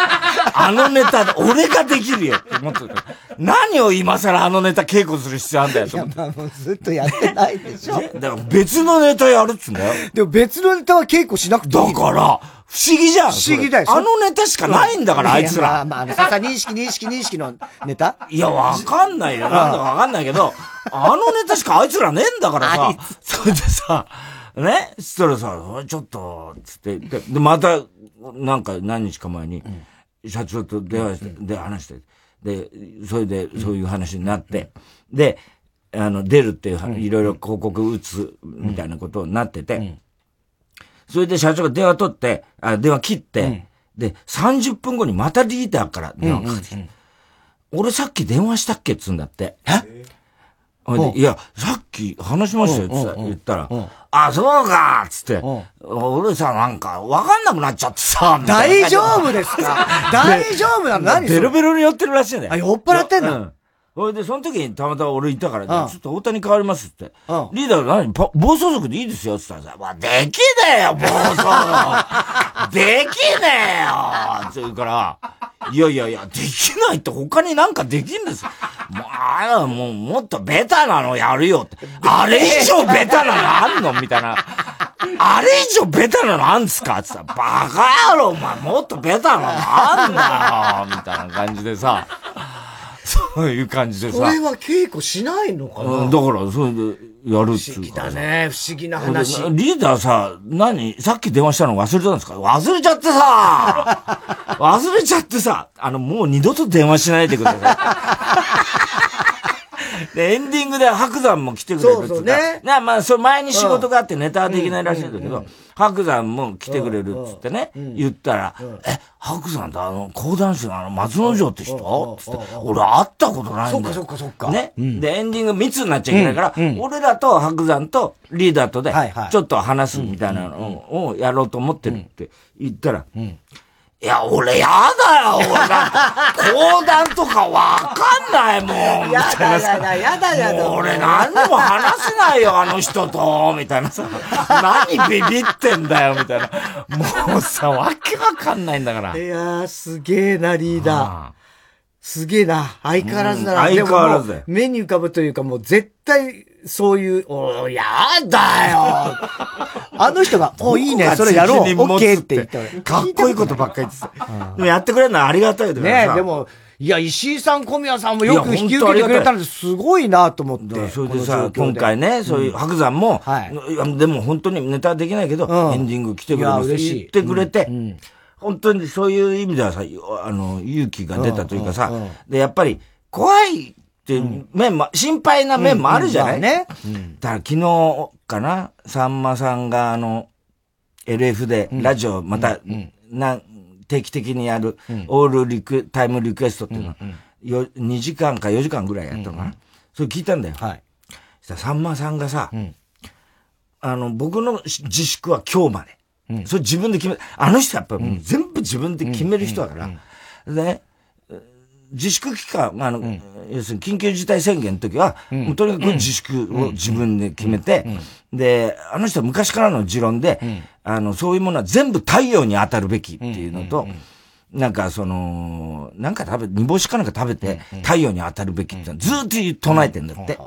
あのネタ、俺ができるよって思ってるから。何を今更あのネタ稽古する必要あんだよと思って。いや、まあもうずっとやってないでしょ。だから別のネタやるっつうんだよ。でも別のネタは稽古しなくていい。だから、不思議じゃん。不思議だよ。あのネタしかないんだから、あいつら。まあ、さ、認識のネタいや、わかんないよ。なんだかわかんないけど、あのネタしかあいつらねえんだからさ。それでさ、ね、したらさ、ちょっと、つって、で、また、なんか何日か前に、社長と電話して、で、話して、で、それで、そういう話になって、で、出るっていう、いろいろ広告打つ、みたいなことになってて、それで社長が電話取って、電話切って、で、30分後にまたリーダーから電話かかってきて、俺さっき電話したっけっつうんだって。え？いや、さっき話しましたよって言ったら、あ、そうかーっつって、俺さ、なんか、わかんなくなっちゃってさ、大丈夫ですか大丈夫なの何ベロベロに寄ってるらしいね。あ、酔っ払ってんのそれで、その時にたまたま俺いたから、ちょっと大谷変わりますって。リーダーが何暴走族でいいですよって言ったらさ、まあ、できねえよ、暴走族できねえよって言うから、いや、できないって他になんかできんですよ。もっとベタなのやるよって。あれ以上ベタなのあんのみたいな。あれ以上ベタなのあんすかって言ったら、バカ野郎、お前もっとベタなのあんだよみたいな感じでさ。そういう感じでさ。これは稽古しないのかな、だから、それで、やるっつうか。不思議だね。不思議な話。リーダーさ、さっき電話したの忘れたんですか？忘れちゃってさ忘れちゃってさ、もう二度と電話しないでください。で、エンディングで白山も来てくれるっつうか。そうね。まあ、それ前に仕事があってネタはできないらしいんだけど、白山も来てくれるっつってね、言ったら、白山って講談師の松之丞って人つって、俺会ったことないんだよ。そっか。ね。で、エンディング密になっちゃいけないから、俺らと白山とリーダーとで、ちょっと話すみたいなのをやろうと思ってるって言ったら、いや、俺やだよ、俺講談とかわかんないもん、みたいなさ。やだ。俺何にも話せないよ、あの人と、みたいなさ。何ビビってんだよ、みたいな。もうさ、わけわかんないんだから。いやー、すげえな、リーダー。すげえな。相変わらずだな。相変わらずだよ。目に浮かぶというか、もう絶対、そういう、やだよあの人が、いいね、それやろう、オッケーって言ったら。かっこいいことばっかり言ってた。でもやってくれるのはありがたいけどね。でも、いや、石井さん、小宮さんもよく引き受けてくれたのですごいなと思って。それでさ、今回ね、そういう白山も、でも本当にネタできないけど、エンディング来てくれますって言ってくれて、本当にそういう意味ではさ、勇気が出たというかさ、で、やっぱり、怖い、っていう面も、心配な面もあるじゃないね。だから昨日かな、さんまさんがLF でラジオまた、定期的にやる、オールタイムリクエストっていうの、2時間か4時間ぐらいやったのかな。それ聞いたんだよ。さんまさんがさ、僕の自粛は今日まで。それ自分で決め、あの人やっぱり全部自分で決める人だから。でね、自粛期間、要するに緊急事態宣言の時は、もうとにかく自粛を自分で決めて、で、あの人は昔からの持論で、そういうものは全部太陽に当たるべきっていうのと、なんか煮干しかなんか食べて太陽に当たるべきってずーっと唱えてんだって。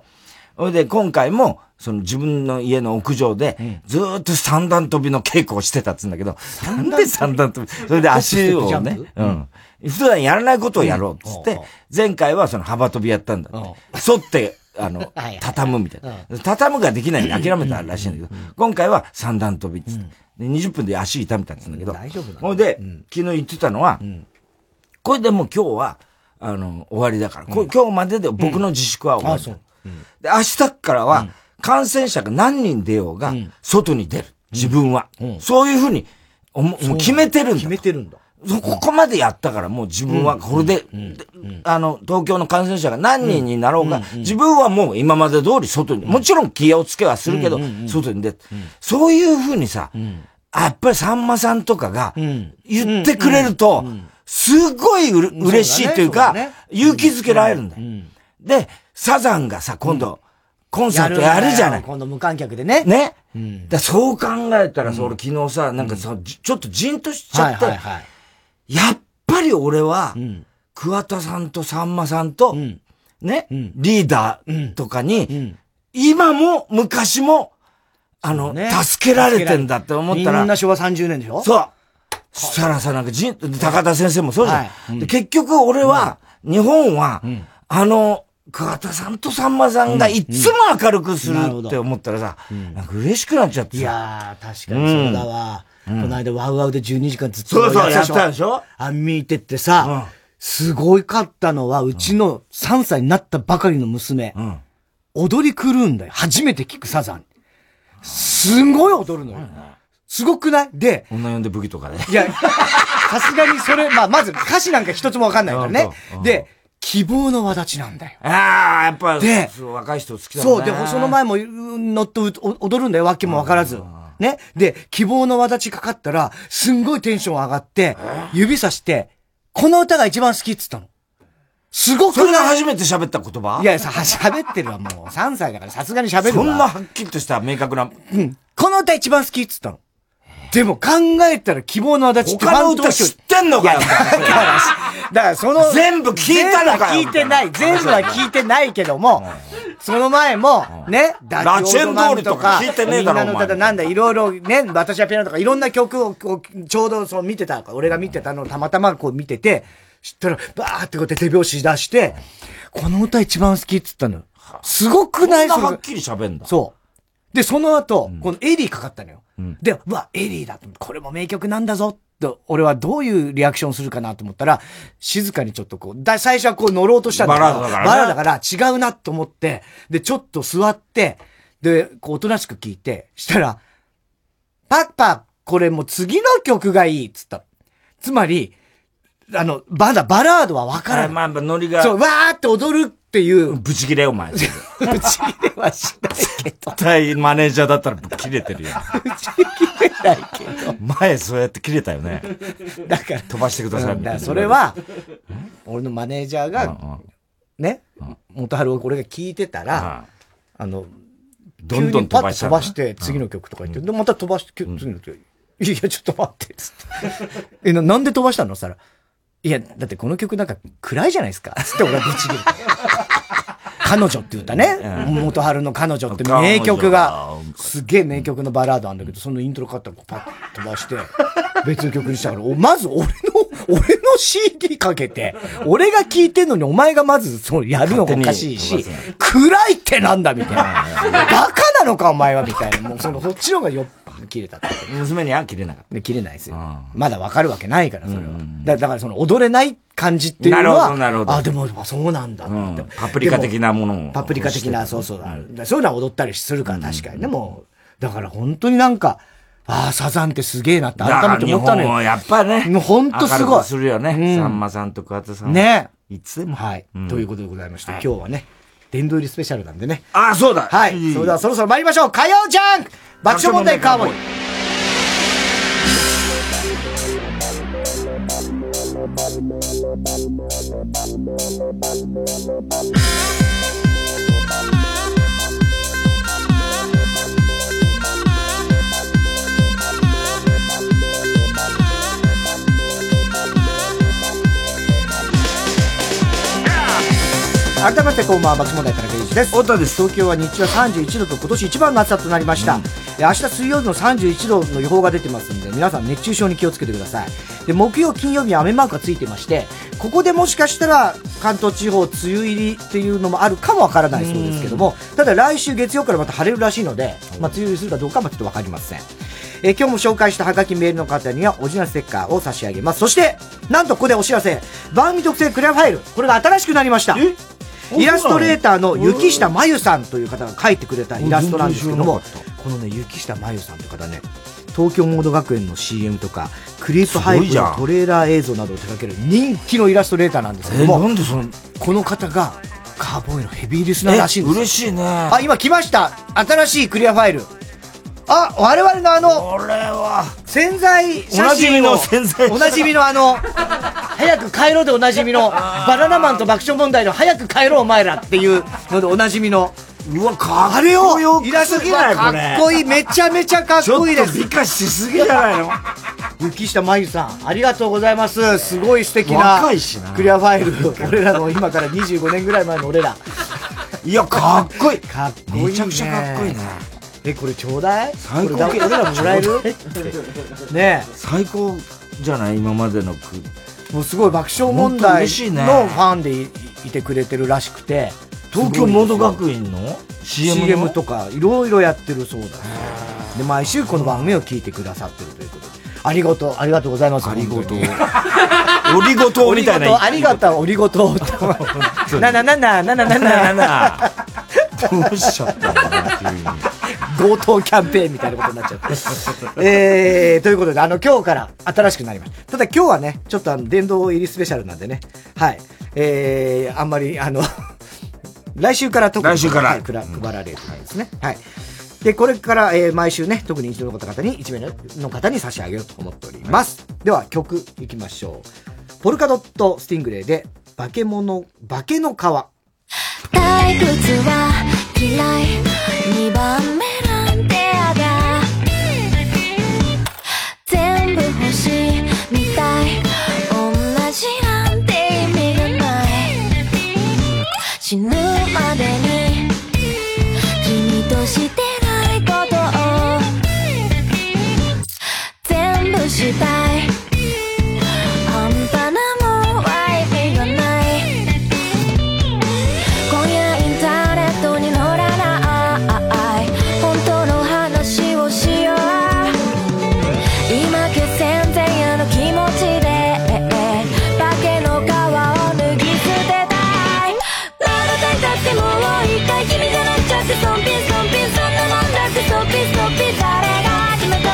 それで今回も、自分の家の屋上で、ずーっと三段跳びの稽古をしてたっつうんだけど、なんで三段跳び？それで足をね、普段やらないことをやろうっつって、前回は幅跳びやったんだって。反って、畳むみたいな。畳むができないんで諦めたらしいんだけど、今回は三段跳びっつって。20分で足痛めたっつうんだけど、それで、昨日言ってたのは、これでもう今日は、終わりだから、今日までで僕の自粛は終わる。で、明日からは、感染者が何人出ようが、外に出る。自分は。そういうふうに、決めてるんだ。決めてるんだ。ここまでやったから、もう自分は、これで、東京の感染者が何人になろうが、自分はもう今まで通り外に、もちろん気をつけはするけど、外に出る。そういうふうにさ、やっぱりさんまさんとかが、言ってくれると、すごい嬉しいというか、勇気づけられるんだよ。で、サザンがさ、今度、コンサートやるじゃない。今度無観客でね。ね。そう考えたらさ、俺昨日さ、なんかさ、ちょっとじんとしちゃって、やっぱぱり俺は、桑田さんとさんまさんと、ね、リーダーとかに、今も昔も、助けられてんだって思ったら。みんな昭和30年でしょ？そう。そしたらさ、なんか高田先生もそうじゃん。はい、で結局俺は、日本は、桑田さんとさんまさんがいつも明るくするって思ったらさ、なんか嬉しくなっちゃってさ。いやー、確かにそうだわ。この間ワウワウで12時間ずっとやったでしょ？見てってさ、すごいかったのは、うちの3歳になったばかりの娘、踊り狂うんだよ。初めて聞くサザン。すごい踊るのよ。すごくない？で、女呼んで武器とかね。いや、さすがにそれ、まあ、まず歌詞なんか一つもわかんないからね。で、希望の輪立ちなんだよ。ああ、やっぱ、で、若い人好きだもんね。そう、で、その前も乗って踊るんだよ。わけもわからず。ね。で、希望の輪立ちかかったら、すんごいテンション上がって、指さして、この歌が一番好きっつったの。すごくない？それが初めて喋った言葉？いや、喋ってるわ、もう。3歳だからさすがに喋るわ。そんなはっきりとした明確な。うん。この歌一番好きっつったの。でも考えたら希望の輪立ちって他の歌知ってんのかよ。だからその。全部聞いたのかよ。聞いてない。全部は聞いてないけども、その前も、ね、ラチェンドールとか、みんなの歌だなんだ、いろいろね、私はピアノとかいろんな曲をちょうどそう見てた、俺が見てたのをたまたまこう見てて、知ったら、ばーってこうやって手拍子出して、この歌一番好きって言ったのよ。すごくない？そんなはっきり喋んだ。そう。で、その後、このエリーかかったのよ。で、うわ、エリーだと。これも名曲なんだぞ。と、俺はどういうリアクションするかなと思ったら、静かにちょっとこう、最初はこう乗ろうとしたんだけど、バラだから違うなと思って、で、ちょっと座って、で、こう、おとなしく聞いて、したら、パパ、これもう次の曲がいいっつった。つまり、まだバラードは分からない。まあ、ノリが。そう、わーって踊るっていう。ブチ切れお前。ブチ切れはしないけど。絶対マネージャーだったら切れてるよ。ブチ切れないけど。前そうやって切れたよね。だから。飛ばしてくださいみたいな。それは、俺のマネージャーが、ね、元春を俺が聞いてたら、どんどん飛ばして、次の曲とか言って、で、また飛ばして、次の曲。いや、ちょっと待って、つって。なんで飛ばしたの？さら。いや、だってこの曲なんか暗いじゃないですか。つって俺はぶち切る。彼女って言ったね。元春の彼女って名曲が、すげえ名曲のバラードあんだけど、そのイントロ買ったらパッと飛ばして、別の曲にしたから、まず俺の CD かけて、俺が聴いてんのにお前がまずそうやるのがおかしいし、暗いってなんだみたいな。バカなのかお前はみたいな。もうそっちの方がよっ切れたって。娘には切れなかった。切れないですよ。まだわかるわけないから、それは。だからその踊れない感じっていうのは、あ、でもそうなんだって。パプリカ的なものを。パプリカ的な、そうそうだ。そういうのは踊ったりするから、確かに。でも、だから本当になんか、ああ、サザンってすげえなって改めて思ったのよ。やっぱね。もう本当すごい。するよね。さんまさんと桑田さん。ね。いつでも。はい。ということでございまして、今日はね、殿堂入りスペシャルなんでね。ああ、そうだ。はい。それではそろそろ参りましょう。火曜ジャンク爆笑問題カーボーイ。改めてこんばんは、爆笑問題田中裕二です。太田です。東京は日中は31度と今年一番の暑さとなりました。明日水曜日の31度の予報が出てますんで、皆さん熱中症に気をつけてください。で、木曜、金曜日は雨マークがついてまして、ここでもしかしたら関東地方梅雨入りっていうのもあるかもわからないそうですけども、ただ来週月曜からまた晴れるらしいので、まあ、梅雨入りするかどうかはちょっとわかりません。今日も紹介したハガキメールの方にはオリジナルステッカーを差し上げます。そして、なんとここでお知らせ、番組特製クリアファイル、これが新しくなりました。イラストレーターの雪下真由さんという方が描いてくれたイラストなんですけども、このね、雪下真由さんという方ね、東京モード学園の CM とかクリープハイプのトレーラー映像などを手掛ける人気のイラストレーターなんですけども、なんでこの方がカーボーイのヘビーリスナーらしいんです。嬉しいね。あ、今来ました、新しいクリアファイル。あ、我々のこれは潜在写真をおなじみの早く帰ろうでおなじみのバナナマンと爆笑問題の早く帰ろうお前らっていうのでおなじみの、うわ、かっこよくすぎない？これかっこいい、めちゃめちゃかっこいいです。ちょっと美化しすぎじゃないの？雪下真由さんありがとうございます。すごい素敵なクリアファイル、俺らの今から25年ぐらい前の俺らいやかっこいい、かっこいいね、めちゃくちゃかっこいいね。えこれちょうだい、最高、俺らもらえるねえ最高じゃない、今までのもうすごい爆笑問題のファンでいてくれてるらしくて、東京モード学院の CM とかいろいろやってるそうだ、ね、で毎週この番組を聞いてくださってるということで、ありがとうございます。ありがとう。おりごとみたいな。ありがとう、おりごと。なななななななな。どうしちゃったの強盗キャンペーンみたいなことになっちゃってということで、今日から新しくなりました。ただ今日はね、ちょっと殿堂入りスペシャルなんでね。はい。あんまり、来週から特に配られるんですね。はい。でこれから、毎週ね、特に一度の方に1名の方に差し上げようと思っております、はい、では曲いきましょう。ポルカドットスティングレイで化けの皮。退屈は嫌い、2番目なんてやだ、全部欲しいみたい、同じなんて意味がない、死ぬまでに君としてしたい、半端なもんは意味がない、今夜インターネットに載らない、本当の話をしよう、今決戦前夜の気持ちで化けの皮を脱ぎ捨てたい、まだ抱いたってもう一回君じゃなくちゃって、そんぴんそんぴんそんなもんだって、そっぴんそっぴん誰が始めたの、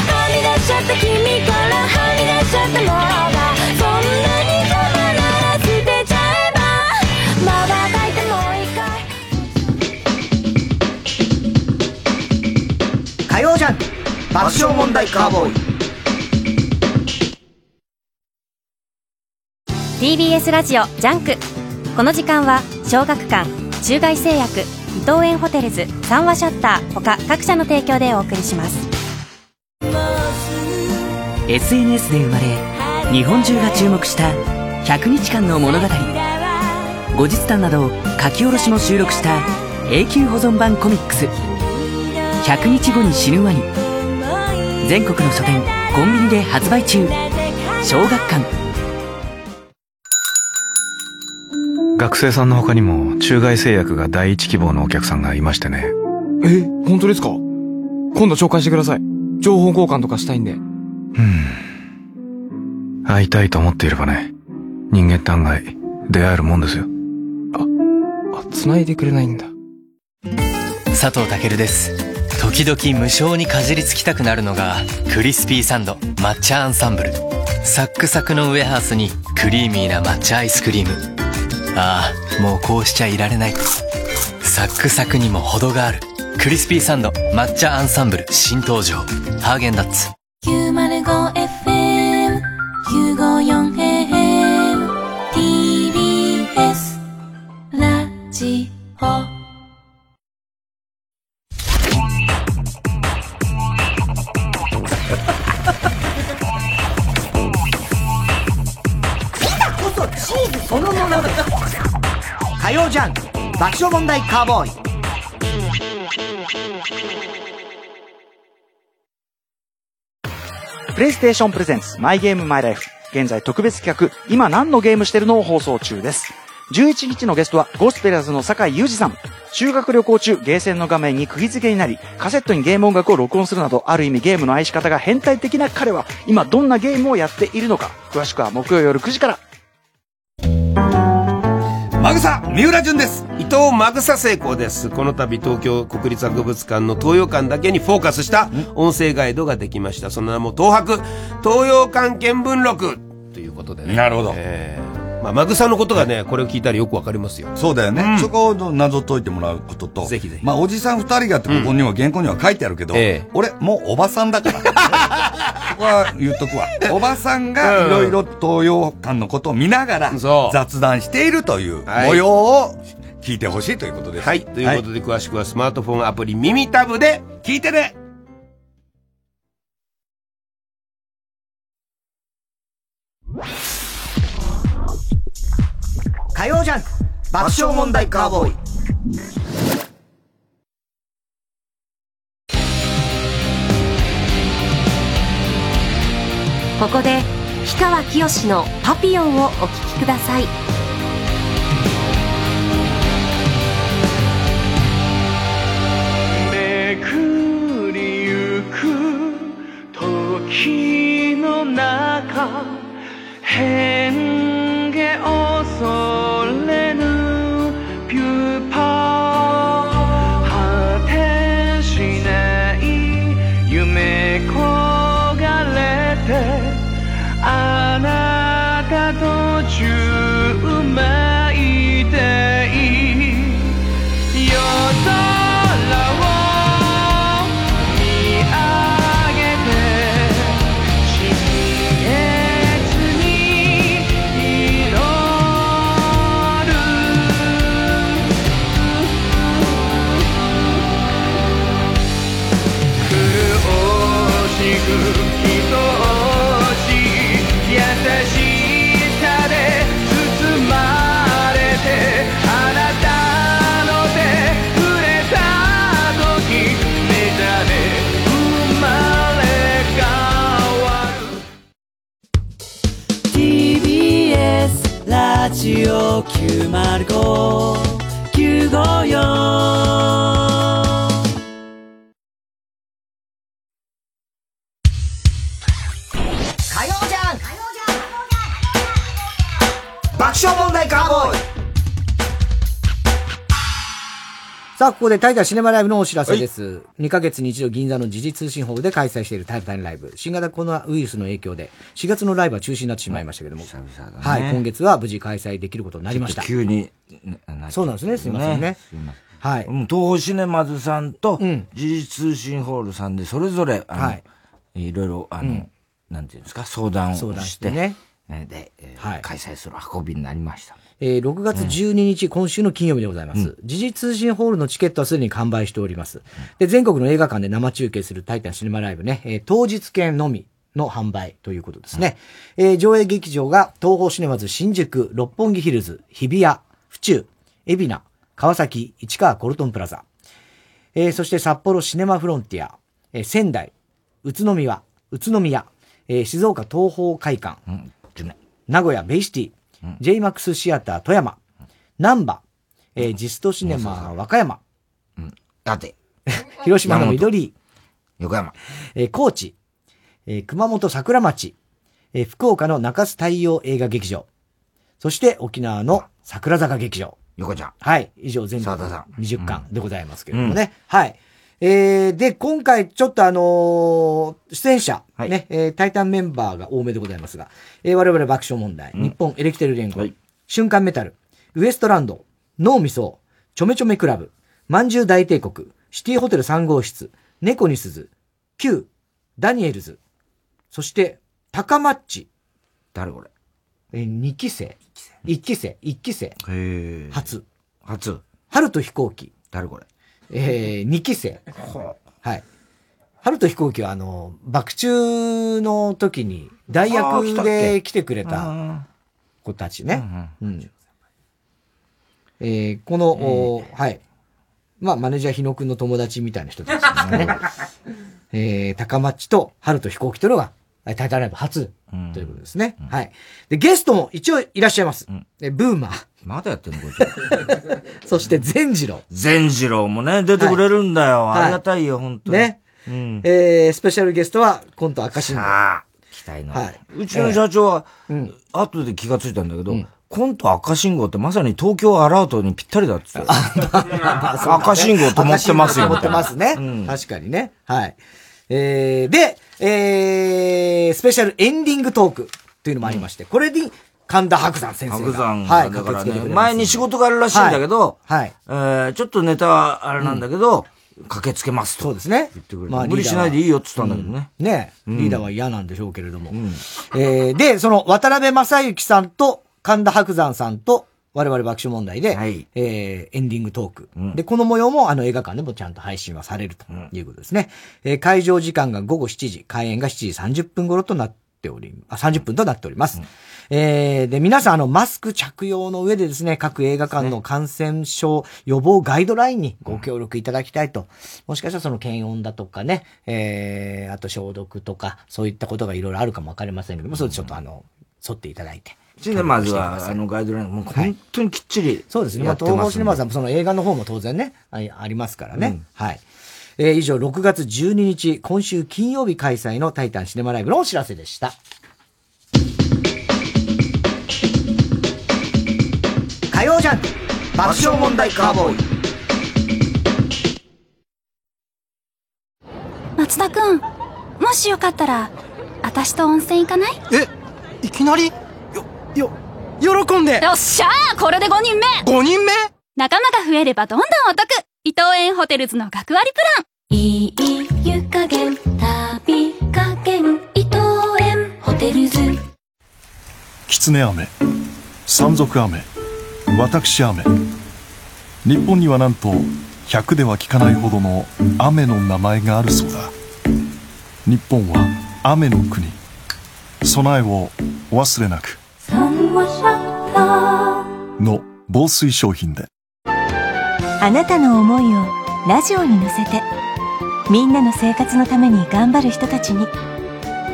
君からはみ出しちゃったものがそんなに邪魔なら捨てちゃえば、退屈は嫌い、2番目の爆笑問題カーボーイ。 TBS ラジオジャンク、この時間は小学館、中外製薬、伊藤園ホテルズ、三和シャッター他各社の提供でお送りします。 SNS で生まれ日本中が注目した100日間の物語、後日談など書き下ろしも収録した永久保存版コミックス、100日後に死ぬワニ、全国の書店コンビニで発売中。小学館。学生さんの他にも中外製薬が第一希望のお客さんがいましてね。え、本当ですか？今度紹介してください。情報交換とかしたいんで。会いたいと思っていればね、人間って案外出会えるもんですよ。繋いでくれないんだ。佐藤健です。時々無償にかじりつきたくなるのがクリスピーサンド抹茶アンサンブル。サックサクのウェハースにクリーミーな抹茶アイスクリーム。ああ、もうこうしちゃいられない。サックサクにも程がある。クリスピーサンド抹茶アンサンブル新登場。ハーゲンダッツ。 905FM954AM TBS火曜ジャンク爆笑問題カーボーイ。プレイステーションプレゼンツマイゲームマイライフ、現在特別企画今何のゲームしてるのを放送中です。11日のゲストはゴスペラーズの酒井裕二さん。修学旅行中、ゲーセンの画面に釘付けになり、カセットにゲーム音楽を録音するなど、ある意味ゲームの愛し方が変態的な彼は今どんなゲームをやっているのか。詳しくは木曜夜9時から。マグサ三浦淳です。伊藤マグサ成功です。この度東京国立博物館の東洋館だけにフォーカスした音声ガイドができました。その名も東博東洋館見聞録ということでね。なるほど。まあ、マグサのことがね、これを聞いたらよくわかりますよ。そうだよね、うん、そこを謎解いてもらうことと、ぜひぜひ。まあ、おじさん二人がってここには、原稿には書いてあるけど、俺もうおばさんだからここは言っとくわ。おばさんがいろいろ東洋館のことを見ながら雑談しているという模様を聞いてほしいということです。はい、はい、ということで詳しくはスマートフォンアプリ耳タブで聞いてね。火曜ジャンク爆笑問題カーボーイ。ここで氷川きよしのパピオンをお聴きください。めくりゆく時の中、変化恐れさあ、ここでタイタンシネマライブのお知らせです。2ヶ月に一度銀座の時事通信ホールで開催しているタイタンライブ。新型コロナウイルスの影響で4月のライブは中止になってしまいましたけども。久々だね。はい、今月は無事開催できることになりました。急にな。そうなんですね。すいませんね。はい。東宝シネマズさんと時事通信ホールさんでそれぞれ、いろいろ、なんていうんですか、相談をして、ね。で、開催する運びになりました。6月12日、今週の金曜日でございます。時事通信ホールのチケットはすでに完売しております。で、全国の映画館で生中継するタイタンシネマライブね、当日券のみの販売ということですね。上映劇場が東宝シネマズ新宿、六本木ヒルズ、日比谷、府中、海老名、川崎、市川コルトンプラザ。そして札幌シネマフロンティア、仙台、宇都宮、静岡東宝会館、名古屋ベイシティ、JMAX シアター富山、難波、ジストシネマ和歌山、だて広島の緑横山、高知、熊本桜町、福岡の中洲太陽映画劇場、そして沖縄の桜坂劇場。横ちゃん。はい。以上全部20巻でございますけれどもね。うん、はい。で、今回ちょっと出演者、はい、ね、タイタンメンバーが多めでございますが、我々爆笑問題、日本エレキテル連合、はい、瞬間メタル、ウエストランド、脳みそ、ちょめちょめクラブ、まんじゅう大帝国、シティホテル3号室、猫に鈴、Q、ダニエルズ、そして、高マッチ。誰これ？2期生。1期生。初。春と飛行機。誰これ？2期生。はい。春と飛行機は爆中の時に代役で来てくれた子たちね。うん。この、はい。まあ、マネージャー日野くんの友達みたいな人たちですね。高マッチと春と飛行機というのが、タイタンライブ初ということですね、うん。はい。で、ゲストも一応いらっしゃいます。うん、ブーマー。まだやってんのこれ。そして、善次郎もね、出てくれるんだよ。はい、ありがたいよ、本当に。ね。うん、スペシャルゲストは、コント赤信号。ああ、期待の。はい。うちの社長は、後で気がついたんだけど、コント赤信号ってまさに東京アラートにぴったりだっつって。赤信号と思ってますよ。思ってますね、うん。確かにね。はい。で、スペシャルエンディングトークというのもありまして、これに神田伯山先生が。はい、だからね、前に仕事があるらしいんだけど、はい。ちょっとネタはあれなんだけど、駆けつけますと。そうですね。言ってくれる。無理しないでいいよって言ったんだけどね。ねえ、リーダーは嫌なんでしょうけれども。で、その渡辺正行さんと神田伯山さんと、我々爆笑問題で、はいエンディングトーク、でこの模様も映画館でもちゃんと配信はされるということですね、会場時間が午後7時開演が7時30分頃となっており30分となっております、で皆さんマスク着用の上でですね各映画館の感染症予防ガイドラインにご協力いただきたいと、もしかしたらその検温だとかね、あと消毒とかそういったことがいろいろあるかもわかりませんけども、それちょっと沿っていただいてまずは、ガイドライン、もう本当にきっちり、はい。そうですね。まあ、東宝シネマさんもその映画の方も当然ね、ありますからね。はい。以上、6月12日、今週金曜日開催のタイタンシネマライブのお知らせでした。火曜ジャンク、爆笑問題カーボーイ。松田くん、もしよかったら、私と温泉行かない？え、いきなり？喜んで。よっしゃー、これで5人目。仲間が増えればどんどんお得。伊藤園ホテルズの学割プラン。いい湯加減、旅加減、伊藤園ホテルズ。きつね飴、山賊飴、私飴。日本にはなんと100では聞かないほどの雨の名前があるそうだ。日本は雨の国。備えをお忘れなく。の防水商品で、あなたの思いをラジオに乗せて、みんなの生活のために頑張る人たちに、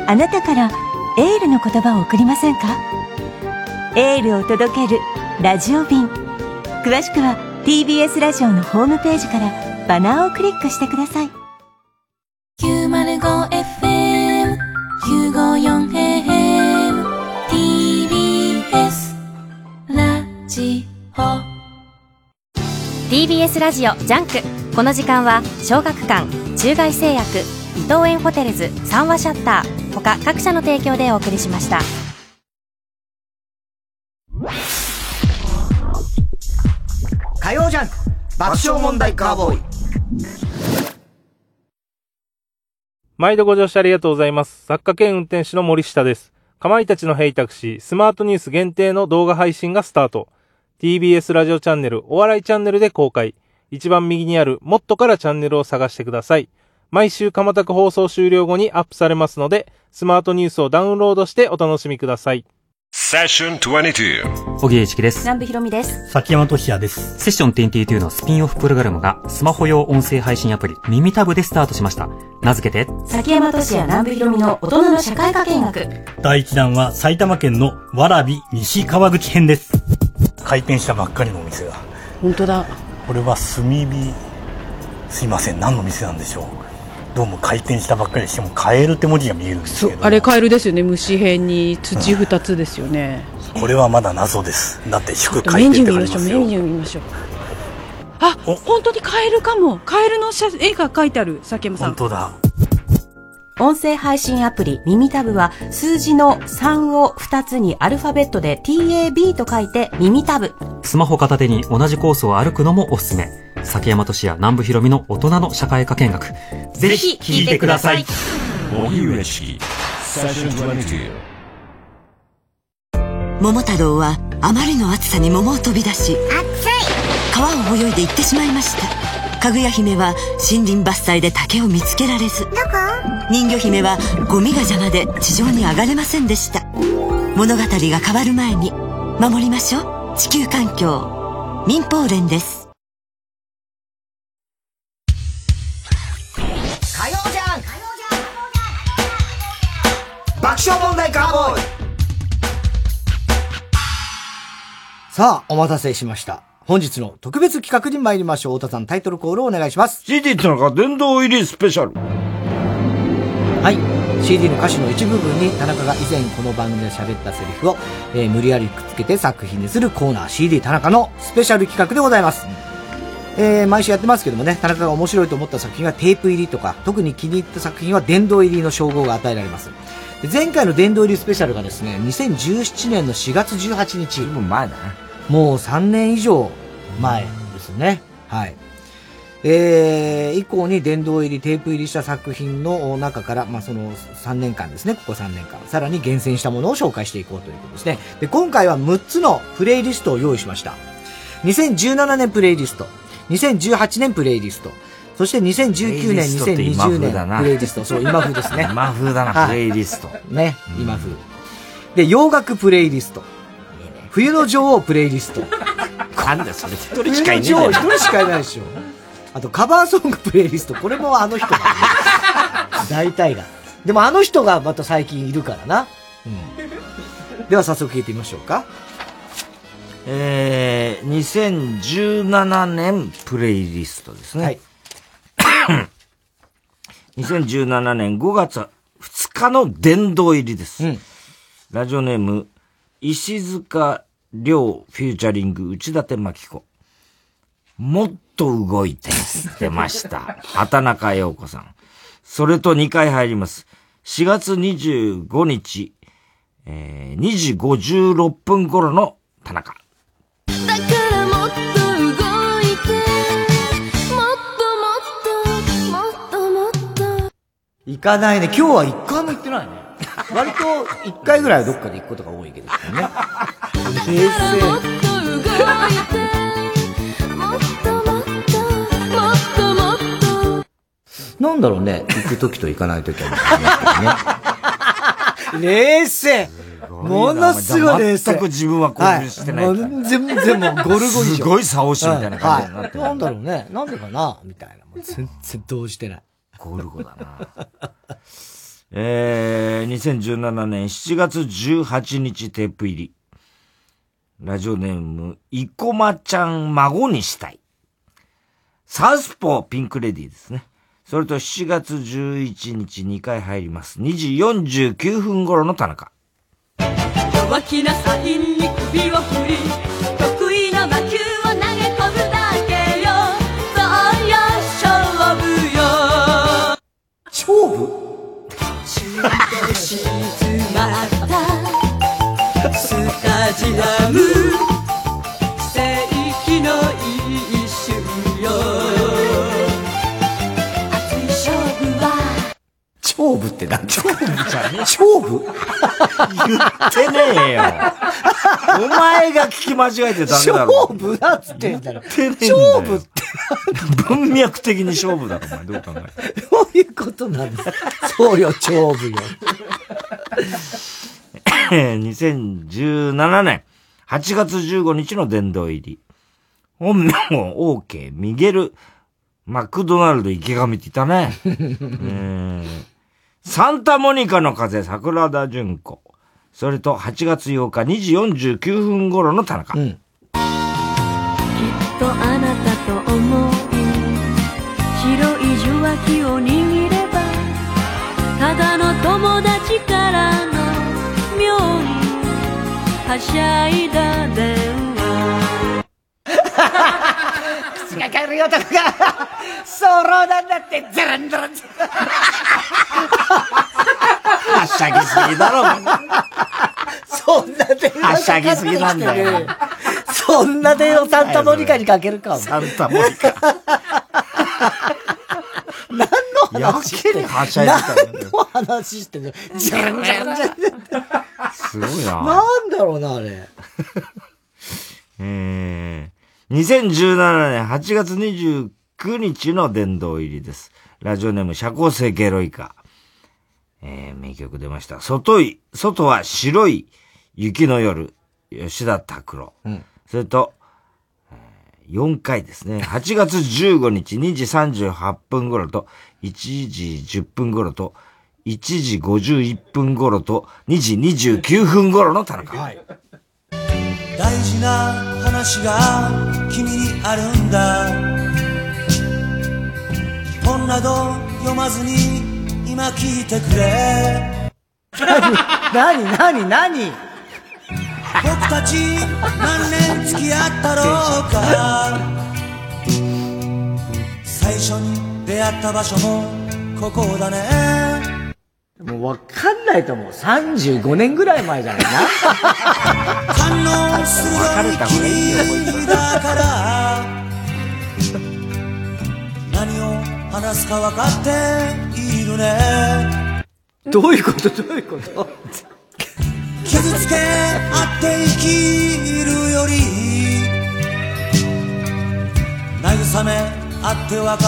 あなたからエールの言葉を送りませんか。エールを届けるラジオ便、詳しくは TBS ラジオのホームページからバナーをクリックしてください。 905FM954AMTBS ラジオジャンク、この時間は小学館、中外製薬、伊藤園ホテルズ、三和シャッター他各社の提供でお送りしました。火曜ジャンク、爆笑問題カーボーイ。毎度ご乗車ありがとうございます。作家兼運転手の森下です。かまいたちのヘイタクシースマートニュース限定の動画配信がスタート。 TBS ラジオチャンネル、お笑いチャンネルで公開。一番右にあるもっとからチャンネルを探してください。毎週かまたく放送終了後にアップされますので、スマートニュースをダウンロードしてお楽しみください。セッション22小木栄一樹です。南部ひろみです。崎山俊也です。セッション22のスピンオフプログラムがスマホ用音声配信アプリ耳タブでスタートしました。名付けて崎山俊也南部ひろみの大人の社会科見学。第1弾は埼玉県の蕨西川口編です。開店したばっかりのお店だ。本当だ。これは炭火、すいません、何の店なんでしょう。どうも回転したばっかりしてもカエルって文字が見えるんですけど、あれカエルですよね。虫辺に土2つですよね、うん、これはまだ謎です。だって祝回転って書いてますよ。メニュー見ましょう。あ、本当にカエルかも。カエルの絵が書いてある。崎山さん、本当だ。音声配信アプリ耳タブは数字の3を2つにアルファベットで TAB と書いて耳タブ。スマホ片手に同じコースを歩くのもおすすめ。崎山俊也南部ひろみの大人の社会科見学、ぜひ聞いてください。桃太郎はあまりの暑さに桃を飛び出し、川を泳いで行ってしまいました。かぐや姫は森林伐採で竹を見つけられず、人魚姫はゴミが邪魔で地上に上がれませんでした。物語が変わる前に守りましょう、地球環境。民放連です。爆笑問題カーボーイ。さあ、お待たせしました。本日の特別企画に参りましょう。太田さん、タイトルコールをお願いします。CD 田中殿堂入りスペシャル。はい。CD の歌詞の一部分に田中が以前この番組で喋ったセリフを、無理やりくっつけて作品にするコーナー、CD 田中のスペシャル企画でございます。毎週やってますけどもね、田中が面白いと思った作品はテープ入りとか、特に気に入った作品は殿堂入りの称号が与えられます。前回の殿堂入りスペシャルがですね、2017年の4月18日。もう前だな。もう3年以上前ですね。はい。以降に殿堂入り、テープ入りした作品の中から、まあ、その3年間ですね、ここ3年間、さらに厳選したものを紹介していこうということですね。で、今回は6つのプレイリストを用意しました。2017年プレイリスト、2018年プレイリスト、そして2019年、2020年プレイリスト。そう、今風ですね。今風だな、プレイリスト。ね、今風。で、洋楽プレイリスト。冬の女王プレイリスト。なんだよ、それ。一人しかいない。一人しかいないでしょ。あと、カバーソングプレイリスト。これもあの人が。大体が。でもあの人がまた最近いるからな。うん。では、早速聞いてみましょうか。2017年プレイリストですね。はい。2017年5月2日の殿堂入りです、うん、ラジオネーム石塚亮フューチャリング内館真紀子。もっと動いて出ました畑中陽子さん。それと2回入ります。4月25日、2時56分頃の田中。行かないね。今日は一回も行ってないね。割と一回ぐらいはどっかで行くことが多いけどね。平成。なんだろうね。行くときと行かないときはね。冷静。ものすごい冷静。全く自分は興奮してないから。全然もうゴルゴ以上。すごい竿しみたいな感じになってる。なんだろうね。なんでかなみたいな。全然動じてない。ゴルゴだな。2017年7月18日テープ入り。ラジオネーム、生駒ちゃん孫にしたい。サウスポーピンクレディーですね。それと7月11日2回入ります。2時49分頃の田中。弱気なサインに首を振り、得意な魔球を投げ込むだけよ。そうよ、勝負よ。勝負沈まったスタジアム世紀の一瞬よ。熱い勝負は勝負って何？勝負じゃねえ。勝負言ってねえよ。お前が聞き間違えてダメだろ。勝負だっつってんだろ。勝負って文脈的に勝負だとお前どう考えて。どういうことなんだ。そうよ、勝負よ。2017年8月15日の殿堂入り。本名をオーケー、ミゲル、マクドナルド池上っていたね。サンタモニカの風、桜田淳子。それと8月8日2時49分頃の田中。うん、きっとあなたと思う白い受話器を握ればただの友達からの妙にはしゃいだ電話口が軽い男が騒動なんだってザランザランはしゃぎすぎだろそんな電話はしゃぎすぎなんだよそんな電話をサンタモニカにかけるかサンタモニカ何の話してんの何の話してんのジャンジャンジャンすごいななんだろうなあれ2017年8月29日の殿堂入りです。ラジオネーム社交性ゲロイカ。名曲出ました。外は白い雪の夜、吉田拓郎、うん、それと、4回ですね。8月15日2時38分頃と、1時10分頃と、1時51分頃と、2時29分頃の田中。はい、大事な話が君にあるんだ。本など読まずに今聞いてくれ何僕たち何年付き合ったろうか最初に出会った場所もここだねもう分かんないと思う35年ぐらい前じゃないな反応するように君だから何を話すか分かっているねどういうこと傷つけ合って生きるより慰め合って別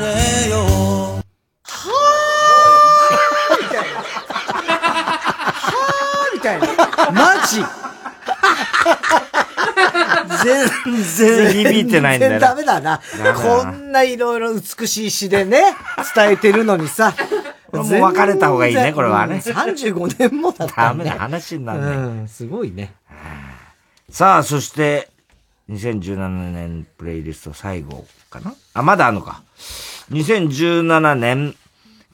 れよはーみたいなはーみたいなマジ全然響いてないんだよ。全然ダメだな。こんないろいろ美しい詩でね、伝えてるのにさ。もう別れた方がいいね、これはね。35年もだった、ね。ダメな話になるね。うん、すごいね。さあ、そして、2017年プレイリスト最後かなあ、まだあるのか。2017年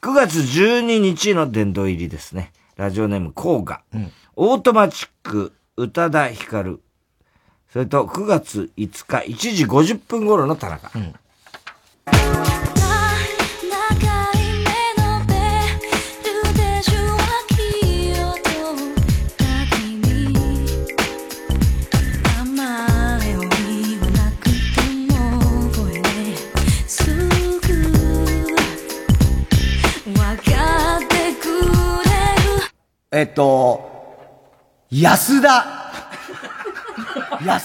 9月12日の殿堂入りですね。ラジオネーム、甲賀、うん。オートマチック、宇多田ヒカル。それと9月5日1時50分頃の田中、うん、安田。いや、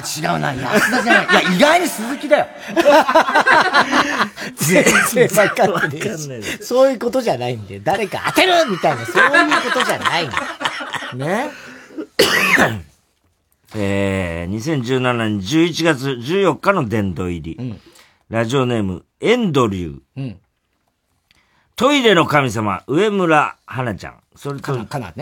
違うな。安田じゃない。いや、意外に鈴木だよ。全然わかんない。そういうことじゃないんで、誰か当てるみたいな、そういうことじゃないんで。ね。2017年11月14日の殿堂入り、うん。ラジオネーム、エンドリュー。うん、トイレの神様、上村花ちゃん。それと、かな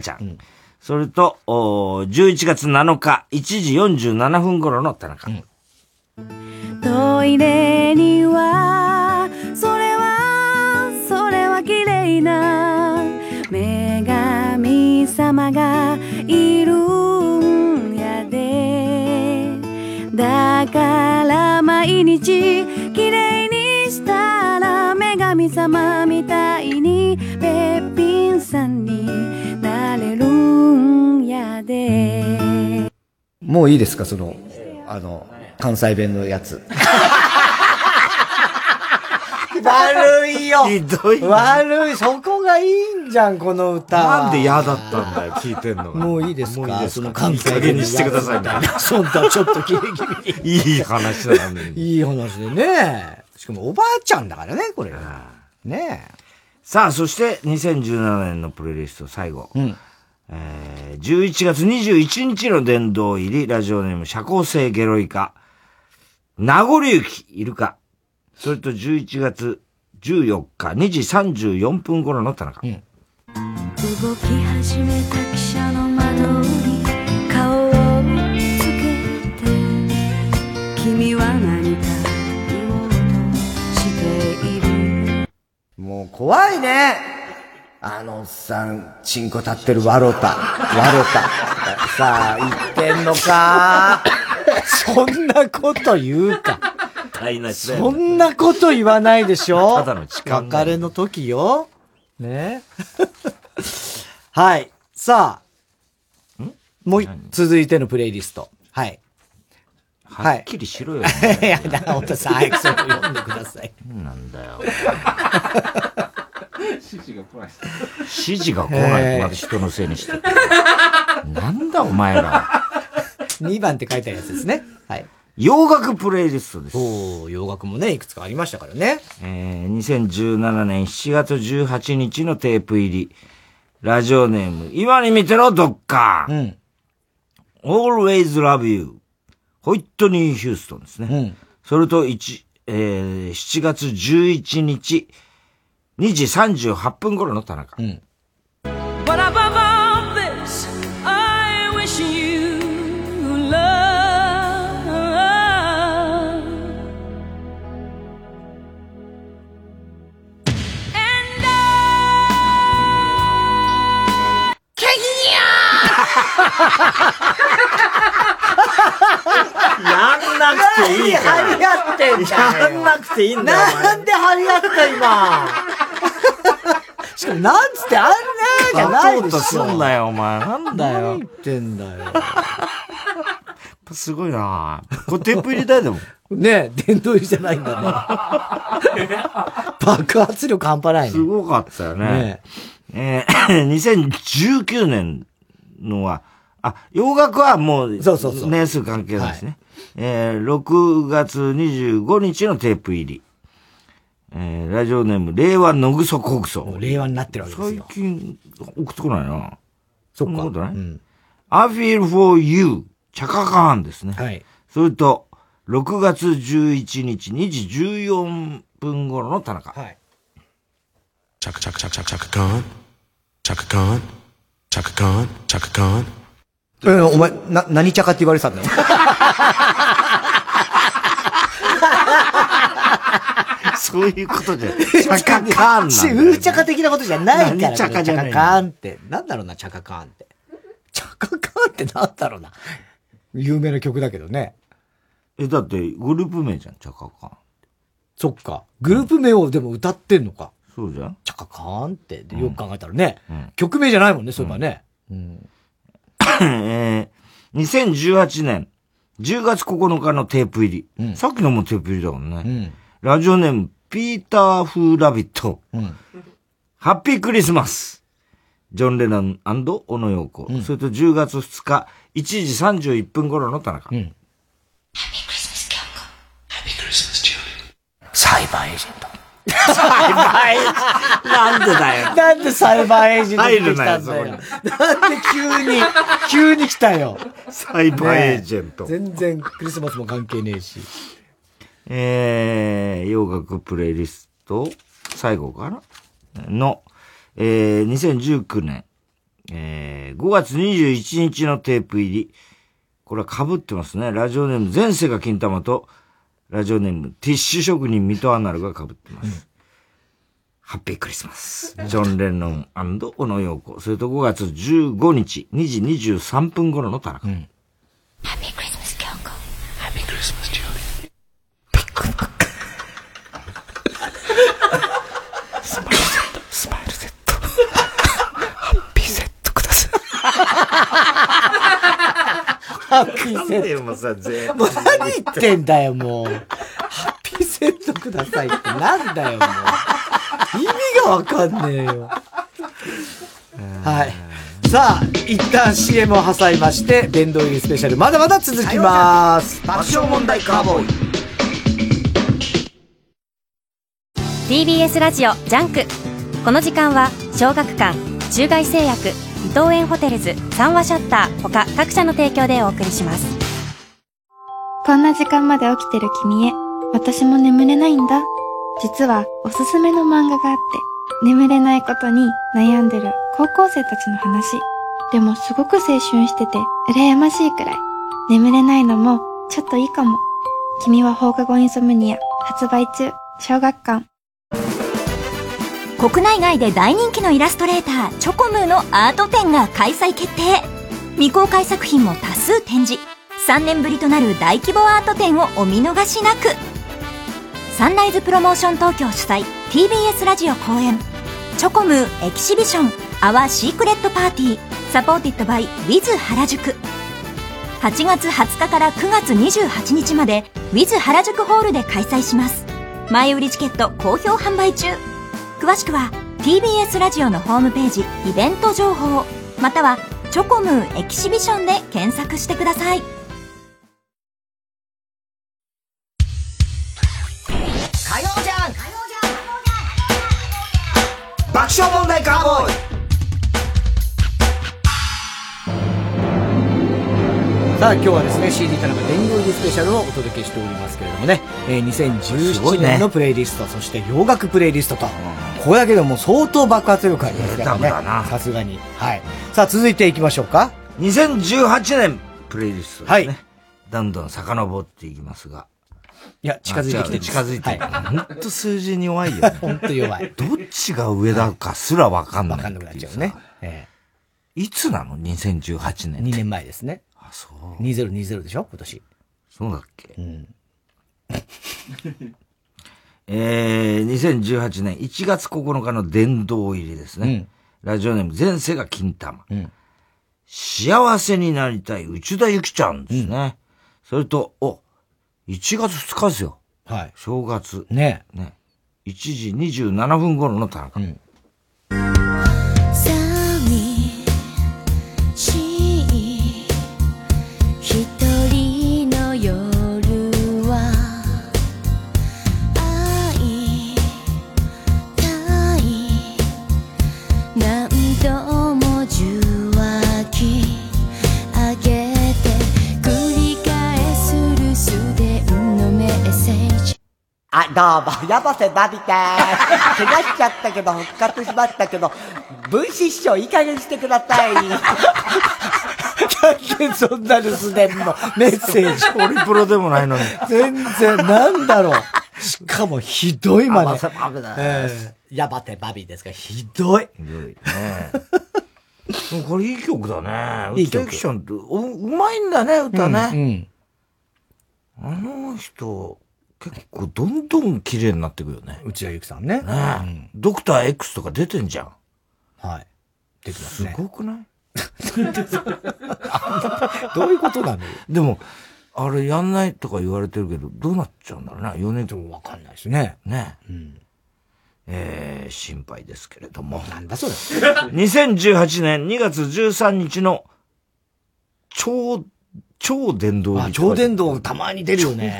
ちゃん。うん、それと、11月7日、1時47分頃の田中。うん、トイレには、それは綺麗な女神様がいるんやで。だから毎日綺麗にしたら女神様みたいにべっぴんさんになれるんやで。もういいですかその関西弁のやつ。悪いよ。ひどい。悪い。そこがいいんじゃんこの歌。なんで嫌だったんだよ聞いてんのが。もういいですか。もういいです。その関西弁にしてくださいね。そんなちょっとギリギリ。いい話だね。いい話でね。しかもおばあちゃんだからねこれ。ねえ。さあそして2017年のプレイリスト最後、11月21日の殿堂入り、ラジオネーム社交性ゲロイカ、名残雪イルカ。それと11月14日2時34分頃の田中、動き始めた汽車の窓に顔をつけて、君は何か言おうとしている。もう怖いね、あのおっさんチンコ立ってるワロタワロタさあ言ってんのかそんなこと言うかそんなこと言わないでしょただの力の別れの時よ。ねはい。さあ。もう、続いてのプレイリスト。はい。はっきりしろよ、ね。いや、お父さん、早くそれを読んでください。なんだよ。指示が来ない。指示が来ない。まず人のせいにして。なんだお前ら。2番って書いてあるやつですね。はい。洋楽プレイリストです。おー、洋楽もね、いくつかありましたからね。2017年7月18日のテープ入り。ラジオネーム、今に見てろ、どっか。うん。Always Love You。ホイットニー・ヒューストンですね。うん。それと7月11日、2時38分頃の田中。うん。What about this? I wish you love.やんなくていいから。何張り合ってんじゃん。やんなくていいんだよ。なんで張り合った今。しかもなんつってあんねーじゃないでしょ。すんだよお前。なんだよ。何言ってんだよ。すごいなぁ。これテープ入りたいでも。ねえ、殿堂入りじゃないんだね。爆発力半端ないね。すごかったよね。ね2019年のは、あ、洋楽はもう、年数関係ないですね。6月25日のテープ入り。ラジオネーム、令和のぐそこぐそ。令和になってるわけですよ。最近、送ってこないな。そっか。そんなことない、うん、I feel for you, チャカカーンですね。はい。それと、6月11日2時14分頃の田中。はい。チャカチャカチャカチャカカーン。チャカカーン。チャカカーン。チャカカーン。お前、何茶かって言われてたんだよ。そういうことじゃない。茶かかんな。うー茶か的なことじゃないから。茶かじゃない。茶かかんって。なんだろうな、茶かかんって。茶かかんってなんだろうな。有名な曲だけどね。だって、グループ名じゃん、茶かかん。そっか。グループ名をでも歌ってんのか。そうじゃん。茶かかんって。よく考えたらね。曲名じゃないもんね、そういえばね。うん。2018年10月9日のテープ入り、うん、さっきのもテープ入りだもんね、うん、ラジオネームピーター・フー・ラビット、うん、ハッピークリスマスジョン・レノン&小野陽子、うん、それと10月2日1時31分頃の田中、うん、ハッピークリスマスキャンコハッピークリスマスジューンサイバーエージェントサイバーエージなんでだよ。なんでサイバーエージェント入ってきたんだよ。なんで急に来たよ。サイバーエージェント。全然クリスマスも関係ねえし。洋楽プレイリスト、最後かなの、2019年、5月21日のテープ入り。これは被ってますね。ラジオネーム、前世が金玉と、ラジオネーム、ティッシュ職人、水戸アナルが被ってます。うん、ハッピークリスマス。ジョン・レノン&小野陽子。それと5月15日、2時23分頃の田中。うん、ハッピークリスマス、キョンコ。ハッピークリスマス、ジュリー。パックパック。スマイルセット、スマイルセット。ハッピーセットください。ハッピーセット。もう何言ってんだよ、もう。ハッピーセットくださいってなんだよ、もう。意味がわかんねえよ。はい。さあ、一旦 CM を挟みまして、殿堂入りスペシャル、まだまだ続きます。爆笑問題カーボーイ。TBS ラジオ、ジャンク。この時間は小学館、中外製薬、伊藤園ホテルズ、三和シャッター他各社の提供でお送りします。こんな時間まで起きてる君へ、私も眠れないんだ。実はおすすめの漫画があって、眠れないことに悩んでる高校生たちの話。でもすごく青春してて羨ましいくらい。眠れないのもちょっといいかも。君は放課後インソムニア発売中、小学館。国内外で大人気のイラストレーターチョコムーのアート展が開催決定。未公開作品も多数展示。3年ぶりとなる大規模アート展をお見逃しなく。サンライズプロモーション東京主催 TBS ラジオ公演チョコムーエキシビションアワーシークレットパーティーサポーティッドバイウィズ原宿。8月20日から9月28日までウィズ原宿ホールで開催します。前売りチケット好評販売中。詳しくは TBS ラジオのホームページイベント情報またはチョコムーエキシビションで検索してください。火曜じゃん爆笑問題カーボーイ。さあ今日はですね CD 田中殿堂入りスペシャルをお届けしておりますけれどもね、2017年のプレイリスト、ね、そして洋楽プレイリストと、これだけでも相当爆発力ありますからね。さすがに、はい、さあ続いていきましょうか。2018年プレイリストですね、はい、どんどん遡っていきますが、いや近づいてきて近づいて、はい、本当数字に弱いよ、ね、本当弱い。どっちが上だかすら分かんない、分かんなくなっちゃうね、いつなの2018年って。2年前ですね。あ、そう2020でしょ今年。そうだっけ、うん2018年1月9日の殿堂入りですね、うん、ラジオネーム前世が金玉、うん、幸せになりたい内田ゆきちゃんですね、うん、それと1月2日ですよ。はい。正月。ね。ね。1時27分頃の田中。うん。あ、どうも、山瀬まみです。怪我しちゃったけど、復活しましたけど、分子師匠いい加減してください。なんでそんな留守電のメッセージ。オリプロでもないのに。全然、なんだろう。しかも、ひどいまで。山瀬まみですが、ひどい。ひどいね。これいい曲だね。いい曲。うまいんだね、歌ね。うんうん、あの人、結構どんどん綺麗になってくよね。内田有紀さんね。ね、うん、ドクター X とか出てんじゃん。はい。出てますね。すごくない？どういうことなの？でもあれやんないとか言われてるけどどうなっちゃうんだろうな。4年でもわかんないしね。ね。うん、心配ですけれども。なんだそれ。2018年2月13日の超電動に。超電動たまに出るよね。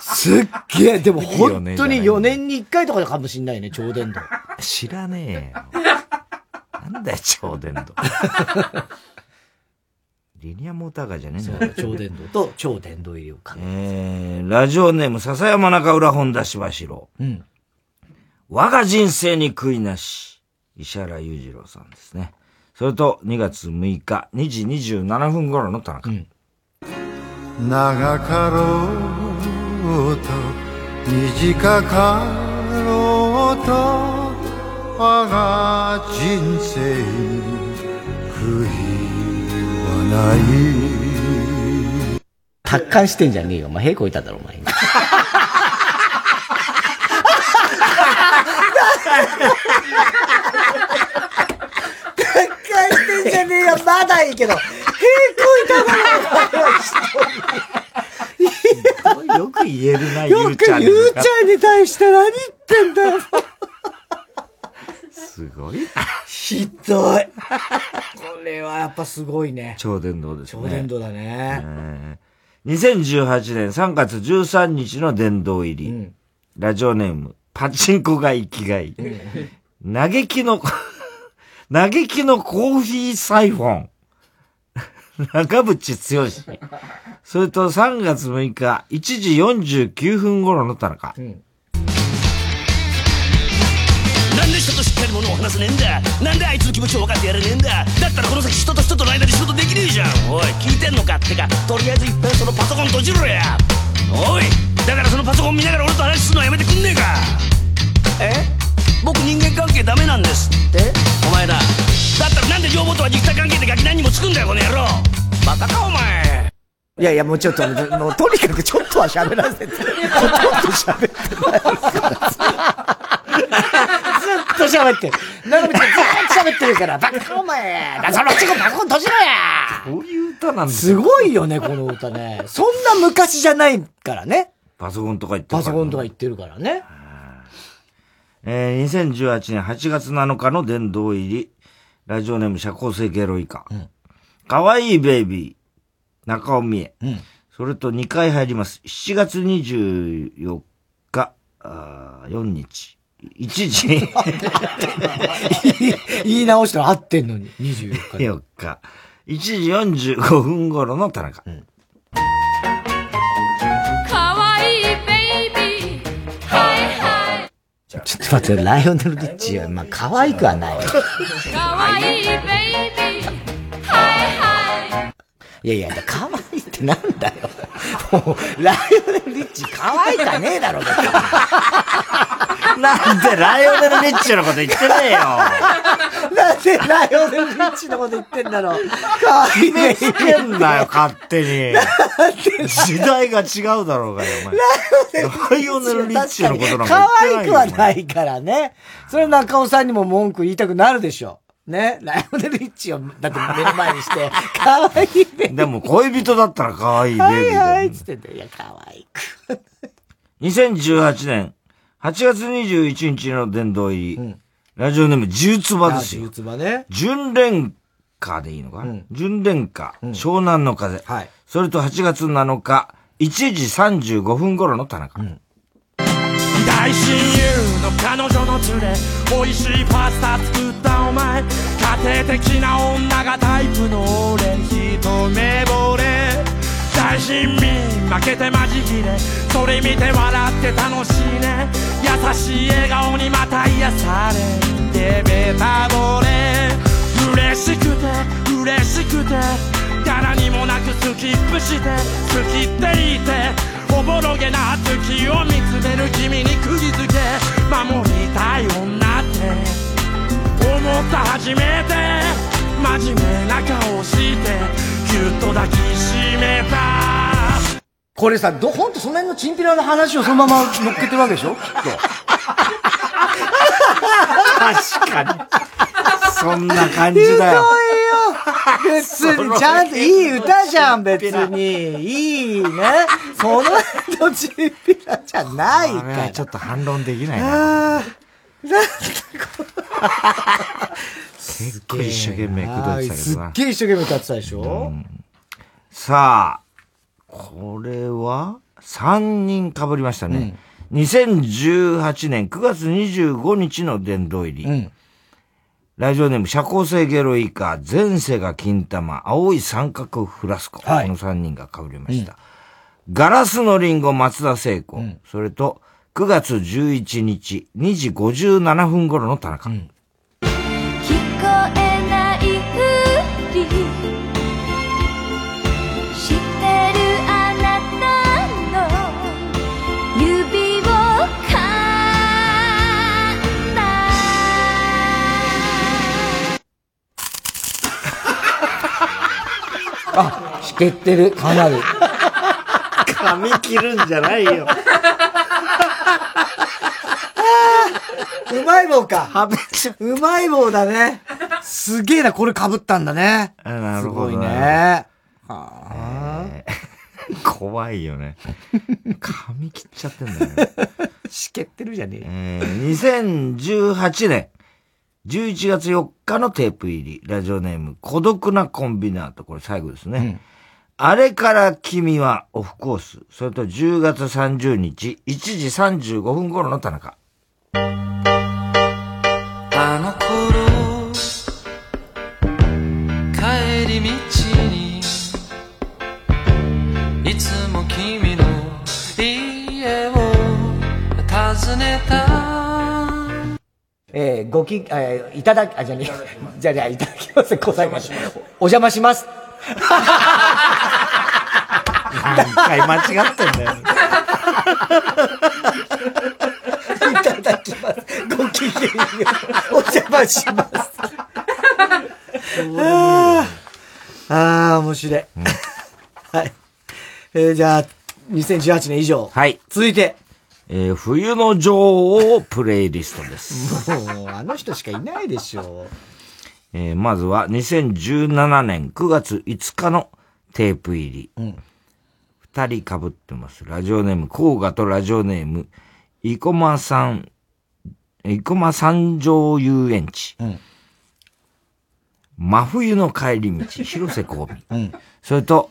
すっげえ。でも本当に4年に1回とかかもしんないね、超電動。知らねえよ。なんだよ、超電動。リニアモーターカーじゃねえんだよ。超電動と超電動入りをかける。ラジオネーム、笹山中浦本田柴城。うん。我が人生に悔いなし。石原裕次郎さんですね。それと、2月6日、2時27分頃の田中。うん。長かろうと短かろうと我が人生に悔いはない。達観してんじゃねえよ。お前屁こいただろお前。達観してんじゃねえよ。まだいいけど。へえ、こいただろ。よく言えるな、ゆうちゃん。よくゆうちゃんに対して何言ってんだよ。すごい。ひどい。これはやっぱすごいね。超伝導ですね。超伝導だね。2018年3月13日の伝導入り。うん、ラジオネーム、パチンコが生きがい。嘆きのコーヒーサイフォン。中渕剛。それと3月6日、1時49分頃の田中。うん。なんで人としっかり物を話せねえんだ。なんであいつの気持ちを分かってやれねえんだ。だったらこの先人と人との間で仕事できねえじゃん。おい、聞いてんのかってか、とりあえず一遍そのパソコン閉じろや。おい、だからそのパソコン見ながら俺と話すのはやめてくんねえか。え？僕人間関係ダメなんですって。お前だったらなんで両方とは肉体関係でガキ何にもつくんだよこの野郎。バカかお前。いやいや、もうちょっともうとにかくちょっとは喋らせて。ちょっと喋ってないからずっと喋ってる。長渕がずっと喋ってるから。バカかお前。そのうちパソコン閉じろや。そういう歌なんです。すごいよねこの歌ね。そんな昔じゃないからね。パソコンとか言ってるからね。2018年8月7日の殿堂入り。ラジオネーム社交性ゲロイカ。かわいいベイビー中尾美恵、うん、それと2回入ります。7月24日4日、1時に言い直したら合ってんのに。24日4日1時45分頃の田中、うんちょっと待って、ライオネル・リッチーはまあ可愛くはない。可愛いベイビー、はいはい。いやいや、可愛いってなんだよ。もうライオネル・リッチー可愛いかねえだろ。なんでライオネル・リッチーのこと言ってねえよ。なんでライオネル・リッチーのこと言ってんだろう。可愛いベイビー。決めつけんなよ勝手に。時代が違うだろうがよ、お前。ライオネル・リッチーのことなんか言ってないよ。可愛くはないからね。それは中尾さんにも文句言いたくなるでしょ。ね。ライオネル・リッチーを、だって目の前にして、可愛いベイビー。でも恋人だったら可愛いベイビーだよ、ね。はいはい、つってて、いや、可愛く。2018年、8月21日の殿堂入り、うん、ラジオネーム、十唾ですよ。十唾ね。純恋歌でいいのか、うん、純恋歌、うん、湘南の風。はい。それと8月7日、1時35分頃の田中。うん、大親友の彼女の連れ、美味しいパスタ作ったお前。家庭的な女がタイプの俺、一目惚れ。最新民負けてマジ切れ、それ見て笑って楽しいね。優しい笑顔にまた癒されてベタ惚れ。嬉しくて嬉しくて誰にもなくスキップして好きっていて、おぼろげな月を見つめる君に釘付け。守りたい女って思った初めて、真面目な顔してギュッと抱きしめた。これさ、ほんとその辺のチンピラの話をそのまま乗っけてるわけでしょきっと。確かにそんな感じだよ。すごいよ。普通にちゃんといい歌じゃん。別にいいね。その辺のチンピラじゃないから。ちょっと反論できないな。すっごい一生懸命歌ってたけどな。すっげえ一生懸命歌ってたでしょ、うん、さあ、これは3人被りましたね、うん、2018年9月25日の殿堂入り、うん、ラジオネーム社交性ゲロイカ、前世が金玉、青い三角フラスコ、はい、この3人が被りました、うん、ガラスのリンゴ松田聖子、うん、それと9月11日2時57分頃の田中、うん、あ、しけってる、かなり。髪切るんじゃないよ。うまい棒か。うまい棒だね。すげえな、これ被ったんだね。なるほど、ね。すごいね。怖いよね。髪切っちゃってんだよ。しけってるじゃねえ。2018年。11月4日のテープ入り、ラジオネーム、孤独なコンビナート、これ最後ですね。うん、あれから君はオフコース、それと10月30日、1時35分頃の田中。あごき、いただき、あ、じゃあね、じゃあ、いただきます。ございます。お邪魔します。何回間違ってんだよ。いただきます。ごきげんよう。お邪魔します。ああ、面白い。うん、はい。じゃあ、2018年以上。はい。続いて。冬の女王プレイリストです。もう、あの人しかいないでしょう。まずは2017年9月5日のテープ入り。うん、2人被ってます。ラジオネーム、甲賀とラジオネーム、生駒三条遊園地。うん、真冬の帰り道、広瀬香美。うん、それと、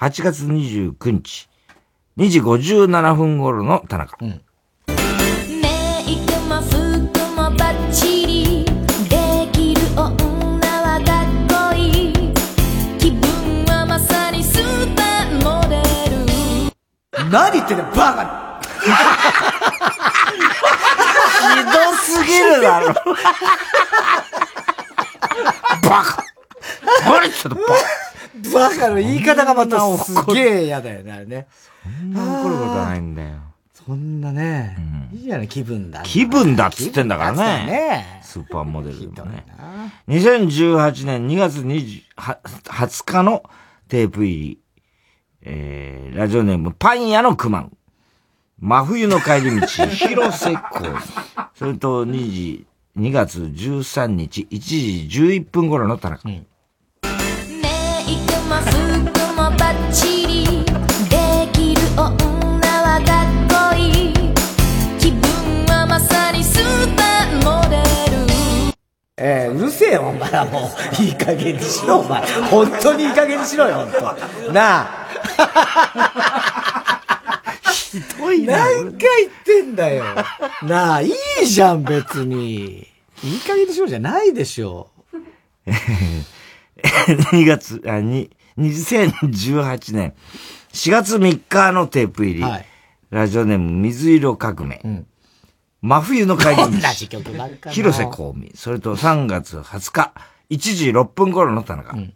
8月29日。2時57分頃の田中。うん。何言ってんだバカひどすぎるだろ。バカ何言ってんだバカの言い方がまたすげえ嫌だよね、あれね。そんな怒ることないんだよ。そんなね、うん、いいじゃない、気分だ。気分だっつってんだからね。スーパーモデルでもね。2018年2月20日のテープ入り、ラジオネーム、パン屋のクマン。真冬の帰り道、広瀬香。それと2月13日、1時11分頃の田中。うんうるせえよ、お前らもう。いい加減にしろ、お前。本当にいい加減にしろよ、本当。なあ。ひどいな。何回言ってんだよ。なあ、いいじゃん、別に。いい加減にしろじゃないでしょ。2018年4月3日のテープ入り。はい、ラジオネーム、水色革命。うん真冬の帰り道、広瀬香美。それと3月20日、1時6分頃の田中。うん、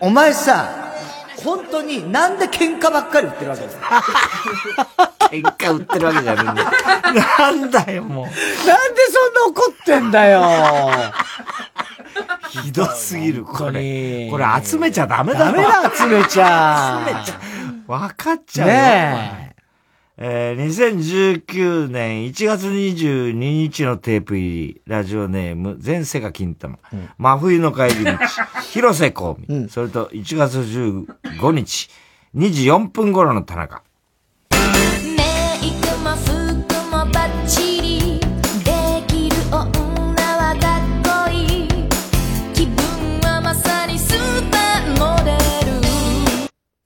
お前さ、本当になんで喧嘩ばっかり売ってるわけですか喧嘩売ってるわけじゃねえんだよ。なんだよ、もう。なんでそんな怒ってんだよ。ひどすぎる、これ。これ集めちゃダメだろ。ダメだ、集めちゃ。集めちゃ。わかっちゃうよ。ねえ。2019年1月22日のテープ入り、ラジオネーム、前世が金玉。うん、真冬の帰り道、広瀬香美、うん。それと1月15日、2時4分頃の田中。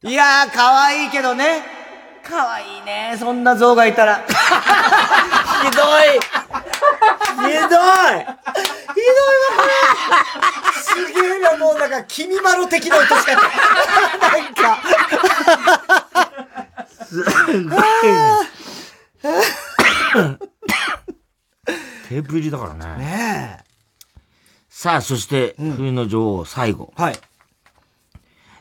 いやー、可愛いけどね。可愛いね。そんな像がいたら。ひどい。ひどい。ひどいわ、すげえな、もうなんか、君まろ的な音しかない。なんか。すごいね。テープ入りだからね。ねえ。さあ、そして、冬の女王、最後。はい。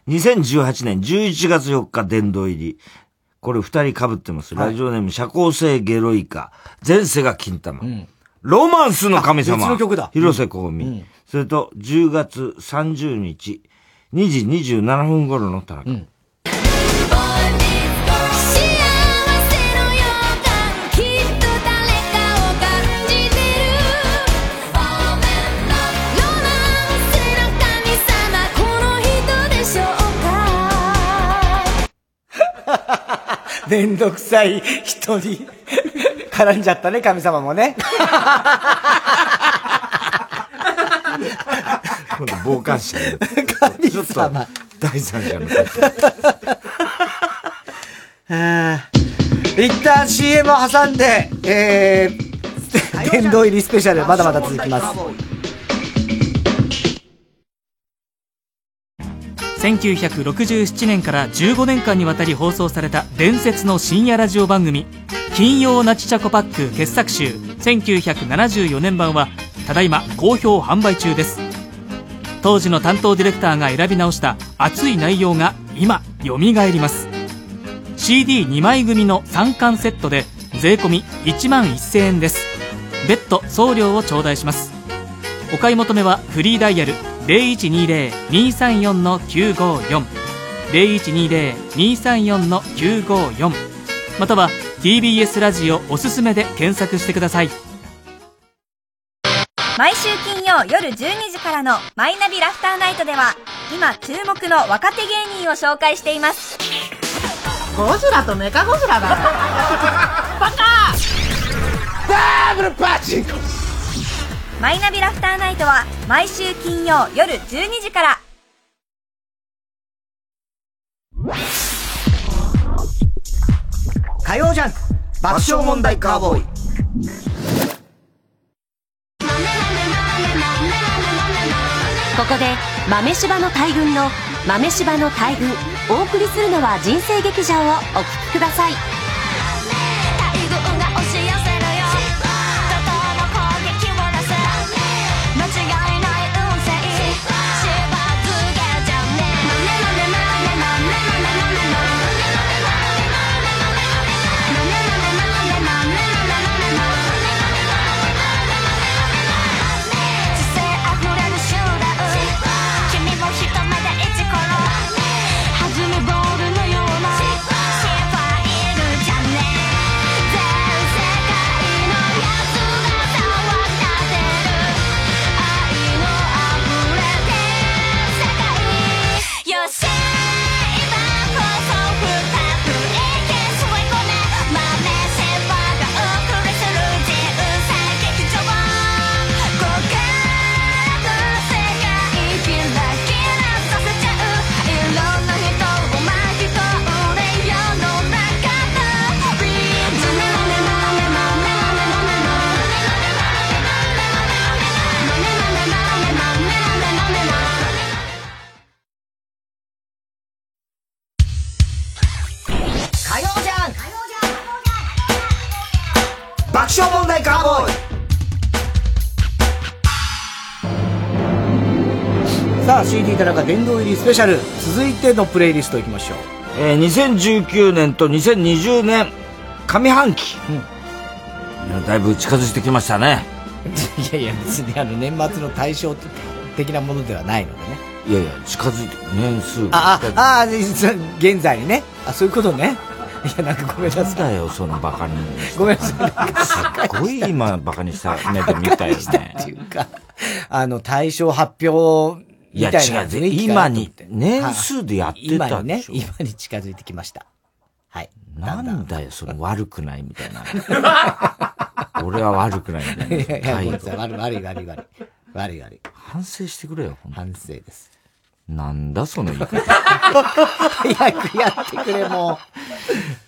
2018年11月4日殿堂入り。これ二人被ってます。ラジオネーム、社交性ゲロイカ。前世が金玉。うん、ロマンスの神様。別の曲だ。広瀬香美、うん。それと、10月30日、2時27分頃の田中。うん、めんどくさい人に絡んじゃったね、神様もね。今度、傍観者。神様。第三者の方。一旦 CM を挟んで、殿堂入りスペシャル、まだまだ続きます。1967年から15年間にわたり放送された伝説の深夜ラジオ番組、金曜ナチチャコパック傑作集1974年版はただいま好評販売中です。当時の担当ディレクターが選び直した熱い内容が今よみがえります。 CD2 枚組の3巻セットで税込み1万1000円です。別途送料を頂戴します。お買い求めはフリーダイヤル 0120-234-954 0120-234-954 またはTBS ラジオおすすめで検索してください。毎週金曜夜12時からのマイナビラフターナイトでは、今注目の若手芸人を紹介しています。ゴジラとメカゴジラだよバカダブルパチンコ。マイナビラフターナイトは毎週金曜夜12時から。火曜ジャンク爆笑問題カーボーイ。ここで豆柴の大群の豆柴の大群、お送りするのは人生劇場をお聴きください。CD 田中殿堂入りスペシャル、続いてのプレイリストいきましょう。2019年と2020年上半期、だいぶ近づいてきましたねいやいや別に年末の対照的なものではないのでね。いやいや近づいて年数が現在にね。あ、そういうことね。いや、なんかごめんなさい。なんだよ、そのバカに。ごめんなさい。すごい今バカにした目で見たよね。っていうか、対象発表、いや違うぜ、今に年数でやってたでしょ。今に近づいてきました。はい。なんだよその悪くないみたいな俺は悪くないみたいな。いや悪い反省してくれよ。反省です。なんだその言い方早くやってくれも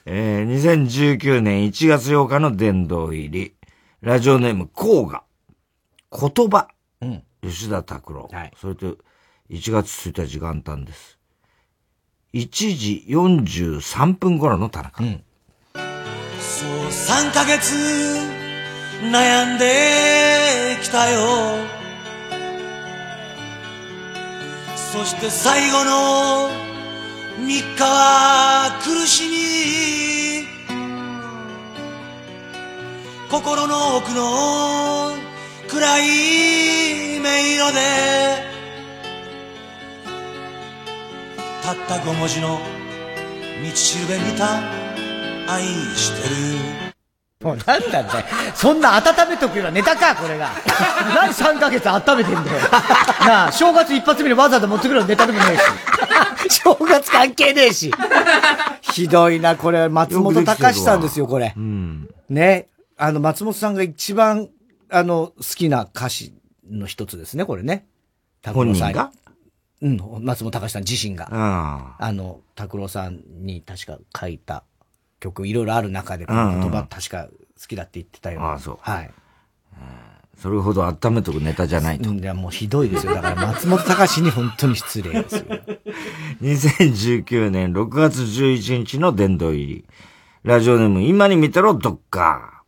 う2019年1月8日の殿堂入り、ラジオネーム甲賀、言葉、吉田拓郎、はい、それと1月1日元旦です。1時43分頃の田中、そう3ヶ月悩んできたよ、そして最後の3日は苦しみ、心の奥の暗い迷路でたった5文字の道しるべ見た愛してる。もうなんだってそんな温めとくようなネタかこれが何3ヶ月温めてんだよなあ、正月一発目にわざわざ持ってくるようなネタでもないし正月関係ねえしひどいなこれ。松本隆さんですよこれ、ね、松本さんが一番好きな歌詞の一つですね、これね。本人が？松本隆さん自身が。拓郎さんに確か書いた曲、いろいろある中で、言葉確か好きだって言ってたような。ああ、そう。はい。それほど温めとくネタじゃないと。いや、もうひどいですよ。だから松本隆に本当に失礼ですよ。2019年6月11日の殿堂入り。ラジオネーム、今に見てろ、どっか。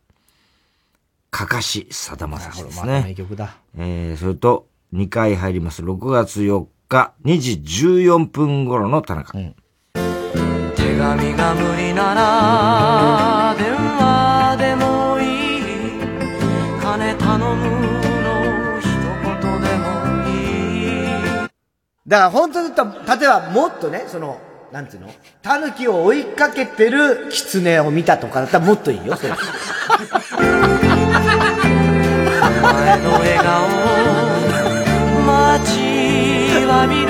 かかしさだまさしですね。まあ、名曲だ。それと、2回入ります。6月4日、2時14分頃の田中。うん、手紙が無理なら、電話でもいい。金頼むの、一言でもいい。だから本当に言ったら、例えばもっとね、その、なんていうの？タヌキを追いかけてるキツネを見たとかだったらもっといいよ、それ。お前の笑顔、街は見る。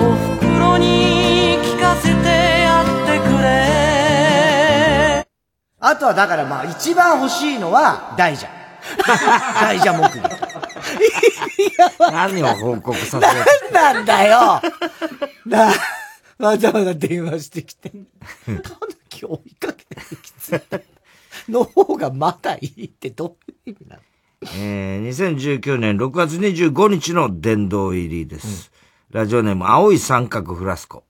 お袋に聞かせてやってくれ。あとはだからまあ一番欲しいのは大蛇。大蛇目撃。何を報告させる？何なんだよ。なわざわざ電話してきて、タヌキ追いかけてきつの方がまだいいってどういう意味なの？2019年6月25日の殿堂入りです。うん、ラジオネーム、青い三角フラスコ。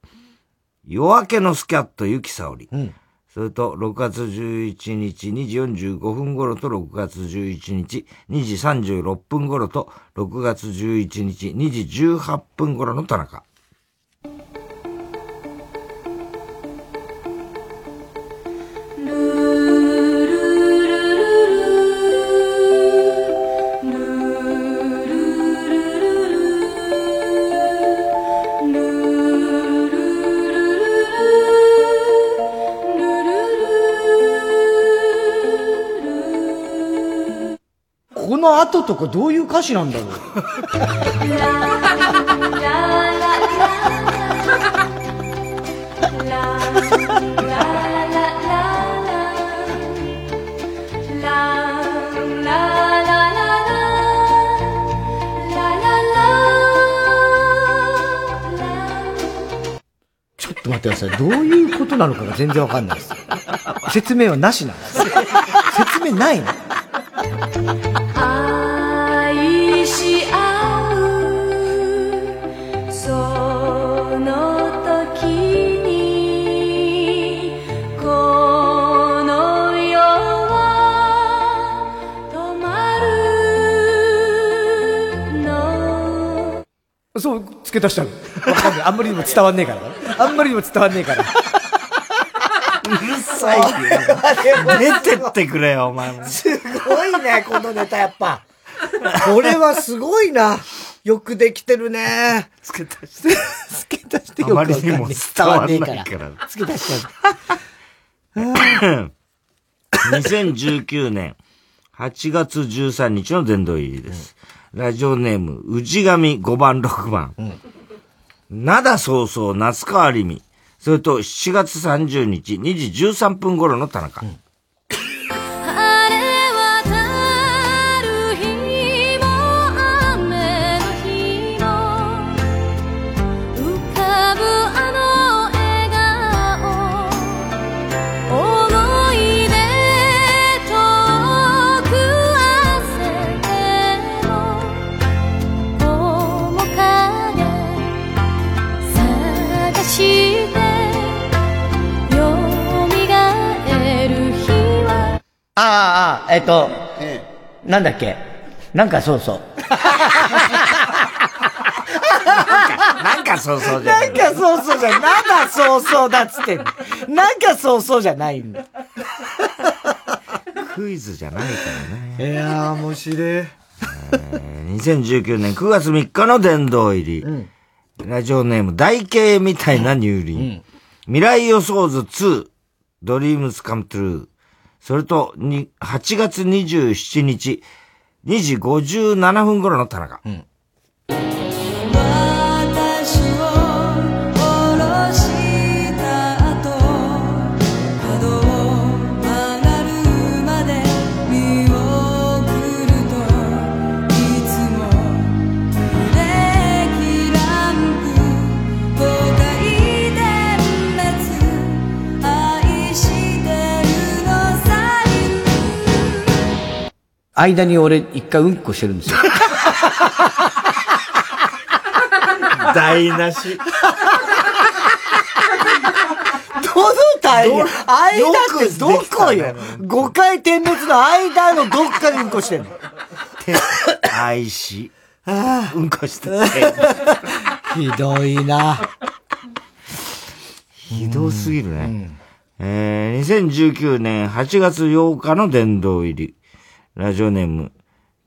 夜明けのスキャット、ゆきさおり。うん、それと、6月11日2時45分頃と6月11日2時36分頃と6月11日2時18分頃の田中。後とかどういう歌詞なんだろう。ちょっと待ってください。どういうことなのかが全然わかんないです。説明はなしなんです。説明ないの。そう、付け足したの。わかんない。あんまりにも伝わんねえから。うるさいよ。出てってくれよ、お前も。すごいね、このネタやっぱ。これはすごいな。よくできてるね。付け足して。付け足してよくわかんない。あまりにも伝わんないから。付け足した。2019年8月13日の殿堂入りです。うん、ラジオネーム、内神5番6番。うん、なだそうそう、夏川りみ。それと、7月30日、2時13分頃の田中。うんなんだっけ、なんかそうそう。なんかそうそうじゃない。なんかそうそうじゃない。なんかそうそうだっつってんの。なんかそうそうじゃないんだ。クイズじゃないからね。いやー、面白い。2019年9月3日の殿堂入り。うん、ラジオネーム、台形みたいな乳輪。うん、未来予想図2、ドリームズカムトゥルー。それと、8月27日、2時57分頃の田中。うん。私を降ろした後、角を曲がるまで見送ると、いつも胸きらんく、誤解点滅、愛してる。間に俺一回うんこしてるんですよ。台無し。どの台に間ってどこよ。5回点滅の間のどっかでうんこしてんの。愛し。うんこしてて。ひどいな。ひどすぎるね。2019年8月8日の殿堂入り。ラジオネーム、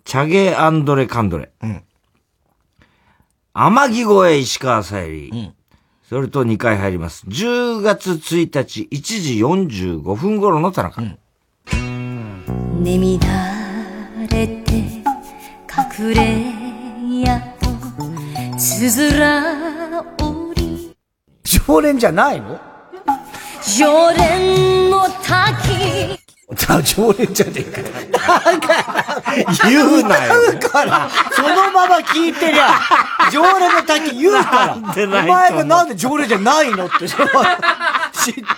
チャゲアンドレカンドレ。うん。天城越え石川さゆり。うん。それと2回入ります。10月1日1時45分頃の田中。うん。眠れて隠れやとつづら折り。常連じゃないの？常連の滝。常連じゃねえか。だから、言うなよ。言うから、そのまま聞いてりゃ、常連の滝言うから。お前がなんで常連じゃないのって、知っ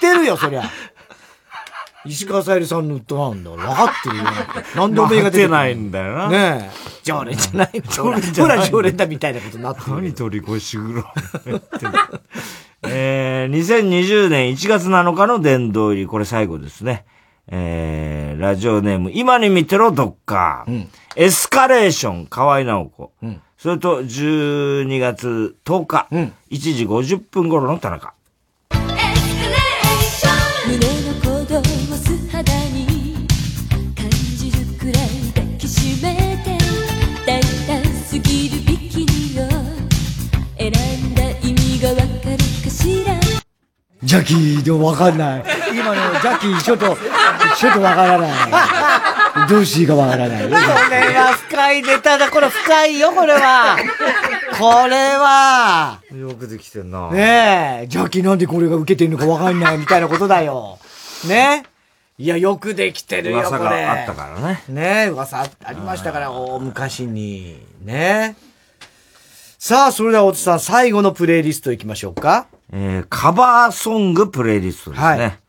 てるよ、そりゃ。石川さゆりさんの歌なんだから、分かってるよ。なんでおめえが出てないんだよな。ねえ。常連じゃない。常連じゃない。ほら、常連だみたいなことになってる。何取り越し苦労って。2020年1月7日の殿堂入り、これ最後ですね。ラジオネーム、今に見てろ、どっか。うん、エスカレーション、河合直子。うん、それと、12月10日、うん、1時50分頃の田中。エスカレーション。胸の鼓動を素肌に感じるくらい抱きしめて、だいたすぎるビキニを選んだ意味がわかるかしら。ジャキーでわかんない。今のジャッキーちょっとわからない。どうしていいかわからない。これは深いネタだ。これ深いよ、これは。これは。よくできてんな。ねえ、ジャッキーなんでこれが受けてんのかわかんないみたいなことだよ。ねえ。いや、よくできてるよ、これ。噂があったからね。ねえ、噂ありましたから、大昔に。ねえ。さあ、それではおつさん、最後のプレイリストいきましょうか。カバーソングプレイリストですね。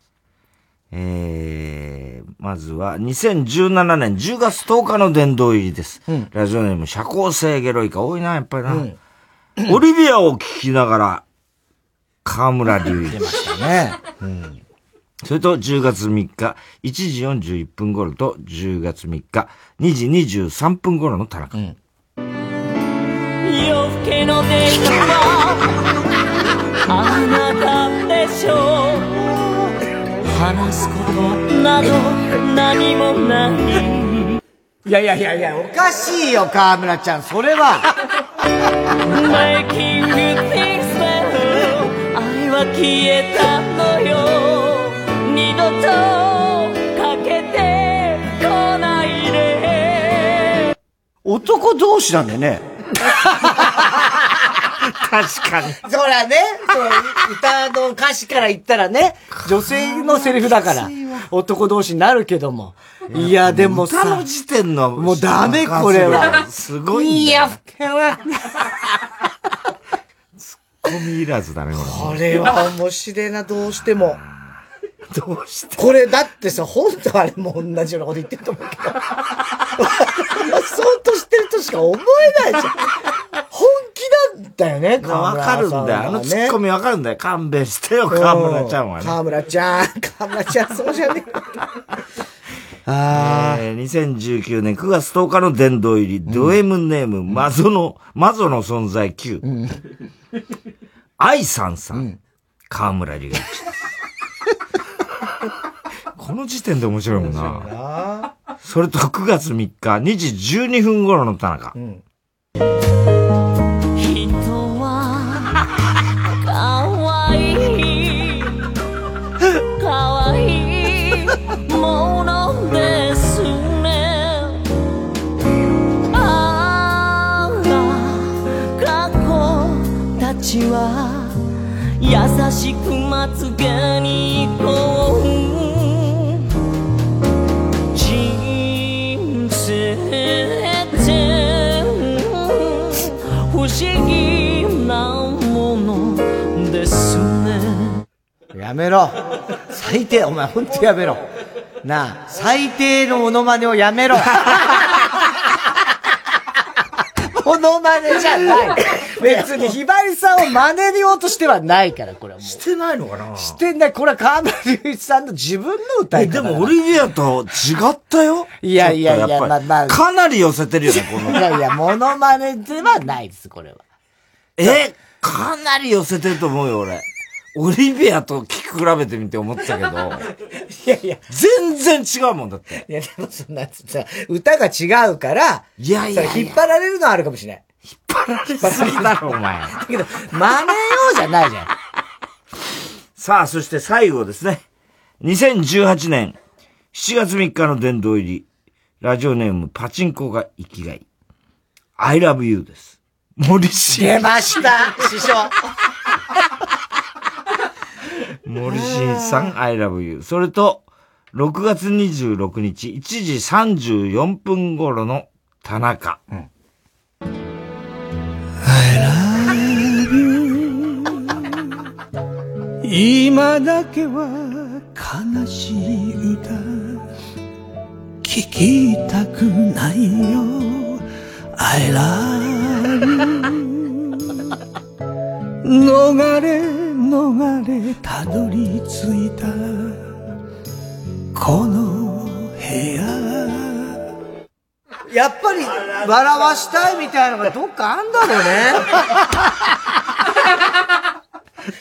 はい、まずは2017年10月10日の殿堂入りです。うん、ラジオネーム社交性ゲロイカ多いな、やっぱりな。うん、オリビアを聴きながら、河村隆一。出ましたね。うん。それと10月3日、1時41分頃と10月3日、2時23分頃の田中。うん夜更けの電話はあなたでしょう話すことなど何もないいやいやいやいやおかしいよ河村ちゃんそれはMaking things better 愛は消えたのよ二度とかけてこないで男同士なんだよね確かに。そらね、歌の歌詞から言ったらね、女性のセリフだから、男同士になるけども。いや、でもさ、歌の時点のもうダメ、これは。すごい。いや、ツッコミいらずだね、これは面白いな、どうしても。どうしてこれだってさ、本当あれも同じようなこと言ってると思うけど。そうとしてるとしか思えないじゃん。本気なんだよね、河村さん。わかるんだよ。あのツッコミわかるんだよ。勘弁してよ、河村ちゃんはね。河村ちゃん、そうじゃねえ。2019年9月10日の殿堂入り、ドMネーム、マゾの存在 Q。愛さんさん、河村隆一。この時点で面白いもんな。それと9月3日、2時12分頃の田中。うん、人はかわいいものですね。ああ、過去たちは優しくまつげにこう。不思議なものですね。やめろ。最低、お前ほんとやめろ。なあ、最低のモノマネをやめろ。ノマネじゃない別にひばりさんを真似ようとしてはないから、これはもうしてないのかな。してない。これは川村隆一さんの自分の歌い方。でもオリビアと違ったよ。いやいやいや、まあまあかなり寄せてるよね、この。いやいや、モノマネではないです、これは。かなり寄せてると思うよ、俺。オリビアと聴き比べてみて思ってたけど。いやいや。全然違うもんだって。いや、でもそんなさ、歌が違うから、いやいやいや。引っ張られるのはあるかもしれない。引っ張られすぎだろ、お前。だけど、真似ようじゃないじゃん。さあ、そして最後ですね。2018年7月3日の殿堂入り。ラジオネーム、パチンコが生きがい。I love you です。森氏。出ました、師匠。森進さん、I love you。それと、6月26日、1時34分頃の田中。うん、I love you 今だけは悲しい歌聞きたくないよ I love you 逃れたどり着いたこの部屋やっぱり笑わしたいみたいなのがどっかあんだ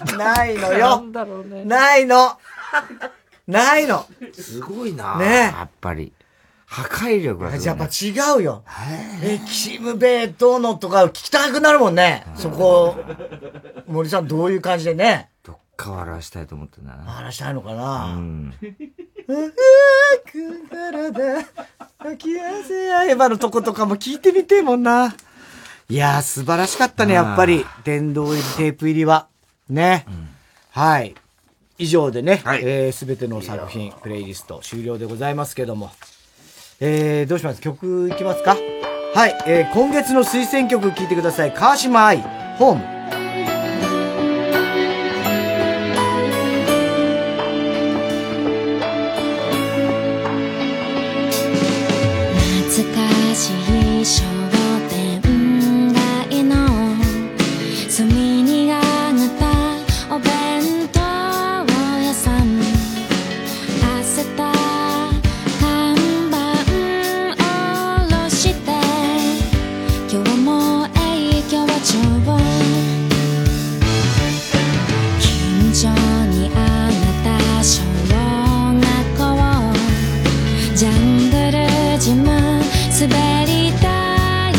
ろうねないのよなんだろう、ね、ないのすごいな、ね、やっぱり破壊力がすごい、ね、やっぱ違うよ。キム・ベートのとか聞きたくなるもんね。そこ、森さんどういう感じでね。どっか笑わしたいと思ってんだな。笑わしたいのかな。うん。くだらだ、抱き合せ合えばのとことかも聞いてみてえもんな。いやー、素晴らしかったね、やっぱり。殿堂入り、テープ入りは。ね。うん、はい。以上でね、すべての作品、プレイリスト終了でございますけども。どうします？曲いきますか？はい、今月の推薦曲聴いてください。川島愛、ホーム。懐かしい商店街の隅にあったお弁当屋さん、汗たジャングル島滑り台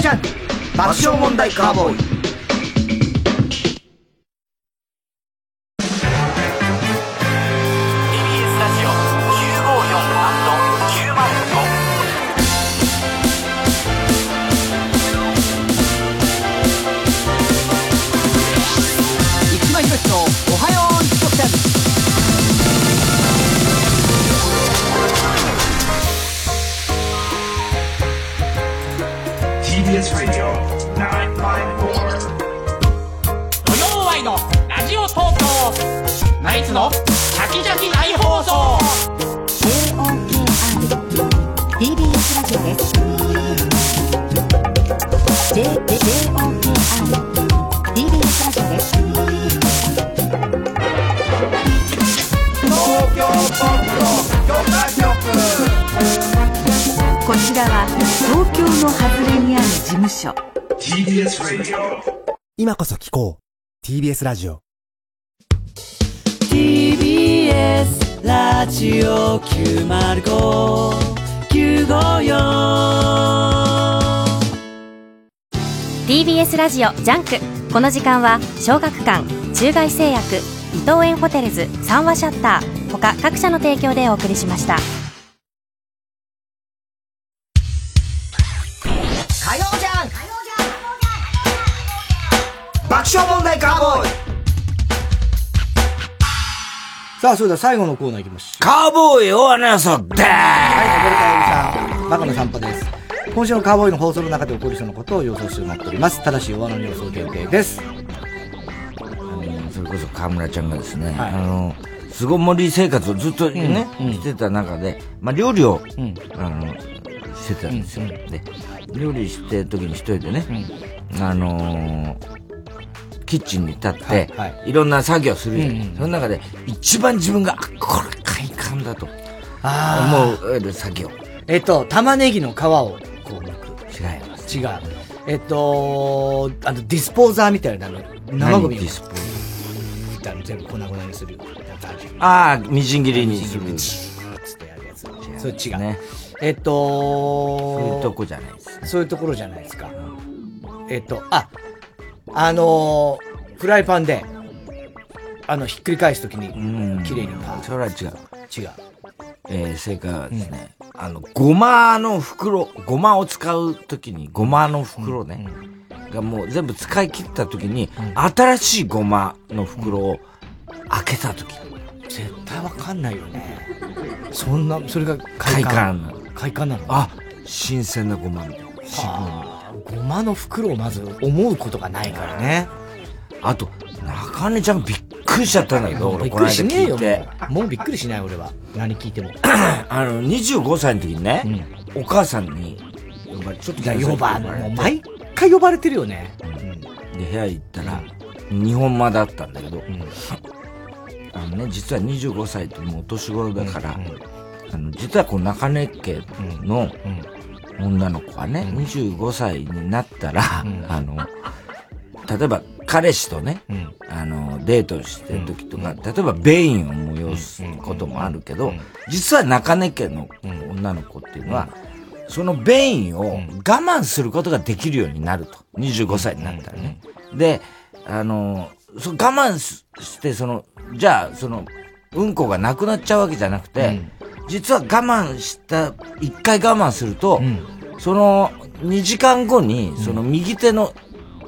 おじゃん爆笑問題カーボーイ。今こそ聞こう TBS ラジオ TBS ラジオ 905-954 TBS ラジオジャンク。この時間は小学館、中外製薬、伊藤園ホテルズ、三和シャッター他各社の提供でお送りしました。さあそれでは最後のコーナーいきましょう。カーボーイ大穴予想でーす。はい、これからゆりさん、バカの散歩です。今週のカーボーイの放送の中で起こりそうなことを予想してもらっております。ただし大穴の予想限定です。それこそ河村ちゃんがですね、はい、巣ごもり生活をずっとね、してた中で、まあ料理を、してたんですよ。で、料理してる時に一人でね、キッチンに立って、いろんな作業するじゃない、その中で一番自分がこれ快感だと思う作業、玉ねぎの皮をこうむく。違います。違う。ディスポーザーみたいなの、生ゴミをディスポーザーみたいなの全部粉々にする。ああ、みじん切りにする。それ違うね。そういうとこじゃないです。そういうところじゃないですか。フライパンで、ひっくり返すときに、綺麗にパン。それは違う。違う。正解はですね、ごまの袋、ごまを使うときに、ごまの袋ね、がもう全部使い切ったときに、新しいごまの袋を開けたとき、絶対わかんないよね。そんな、それが快感。快感なの？あ、新鮮なごまみたいな。ごまの袋をまず思うことがないからね。あと、中根ちゃんびっくりしちゃったんだけど、俺この間聞いて。もうびっくりしない、俺は。何聞いても。25歳の時にね、お母さんに、ちょっと呼ばれて。毎回呼ばれてるよね。で、部屋行ったら、日本間だったんだけど、実は25歳ってもうお年頃だから、実はこの中根家の、女の子はね、25歳になったら、例えば彼氏とね、デートしてる時とか、例えばベインを催すこともあるけど、実は中根家の女の子っていうのは、そのベインを我慢することができるようになると。25歳になったらね。で、我慢して、じゃあ、うんこがなくなっちゃうわけじゃなくて、実は我慢した、一回我慢すると、2時間後に、右手の、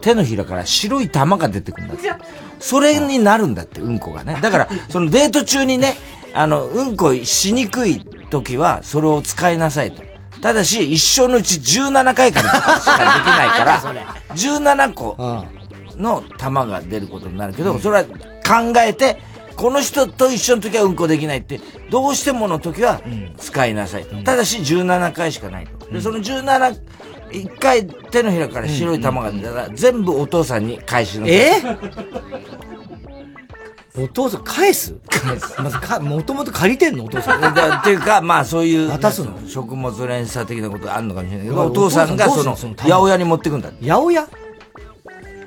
手のひらから白い玉が出てくるんだって。それになるんだって、うんこがね。だから、デート中にね、うんこしにくい時は、それを使いなさいと。ただし、一生のうち17回からしかできないから、17個の玉が出ることになるけど、それは考えて、この人と一緒の時はうんこできないって、どうしてもの時は使いなさい。ただし17回しかないと。で、一回手のひらから白い玉が出たら、全部お父さんに返しなさい。お父さん返す？返す。まずもともと借りてんのお父さん。っていうか、まあそういう、渡すの食物連鎖的なことがあるのかもしれないけど、お父さんが八百屋に持ってくんだって。八百屋？い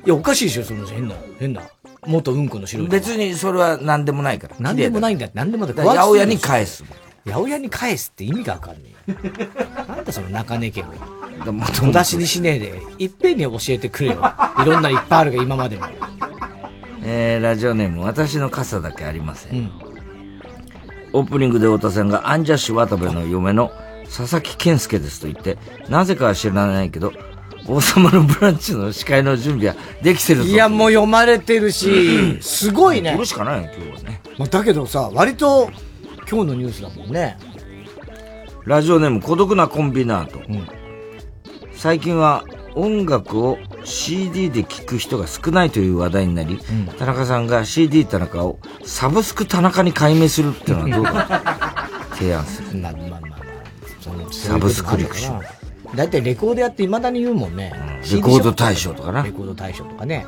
や、おかしいでしょ、変な。元うんこの白い。別にそれは何でもないから。何でもないんだって、何でもだって。八百屋に返す。八百屋に返すって意味がわかんねえ。なんだその中根家を。小出しにしねえでいっぺんに教えてくれよいろんないっぱいあるが今までも。ラジオネーム私の傘だけありません、うん、オープニングで太田さんがアンジャッシュ渡部の嫁の佐々木健介ですと言って、なぜかは知らないけど王様のブランチの司会の準備はできてるぞ。いやもう読まれてるしすごいね。これしかないよ今日はね、まあ、だけどさ割と今日のニュースだもんね。ラジオネーム孤独なコンビナート、うん、最近は音楽を CD で聴く人が少ないという話題になり、うん、田中さんが CD 田中をサブスク田中に改名するっていうのはどうかと提案する。サブスクリプションだいたいレコードやって未だに言うもんね、うん、レコード大賞とかな、レコード大賞とかね、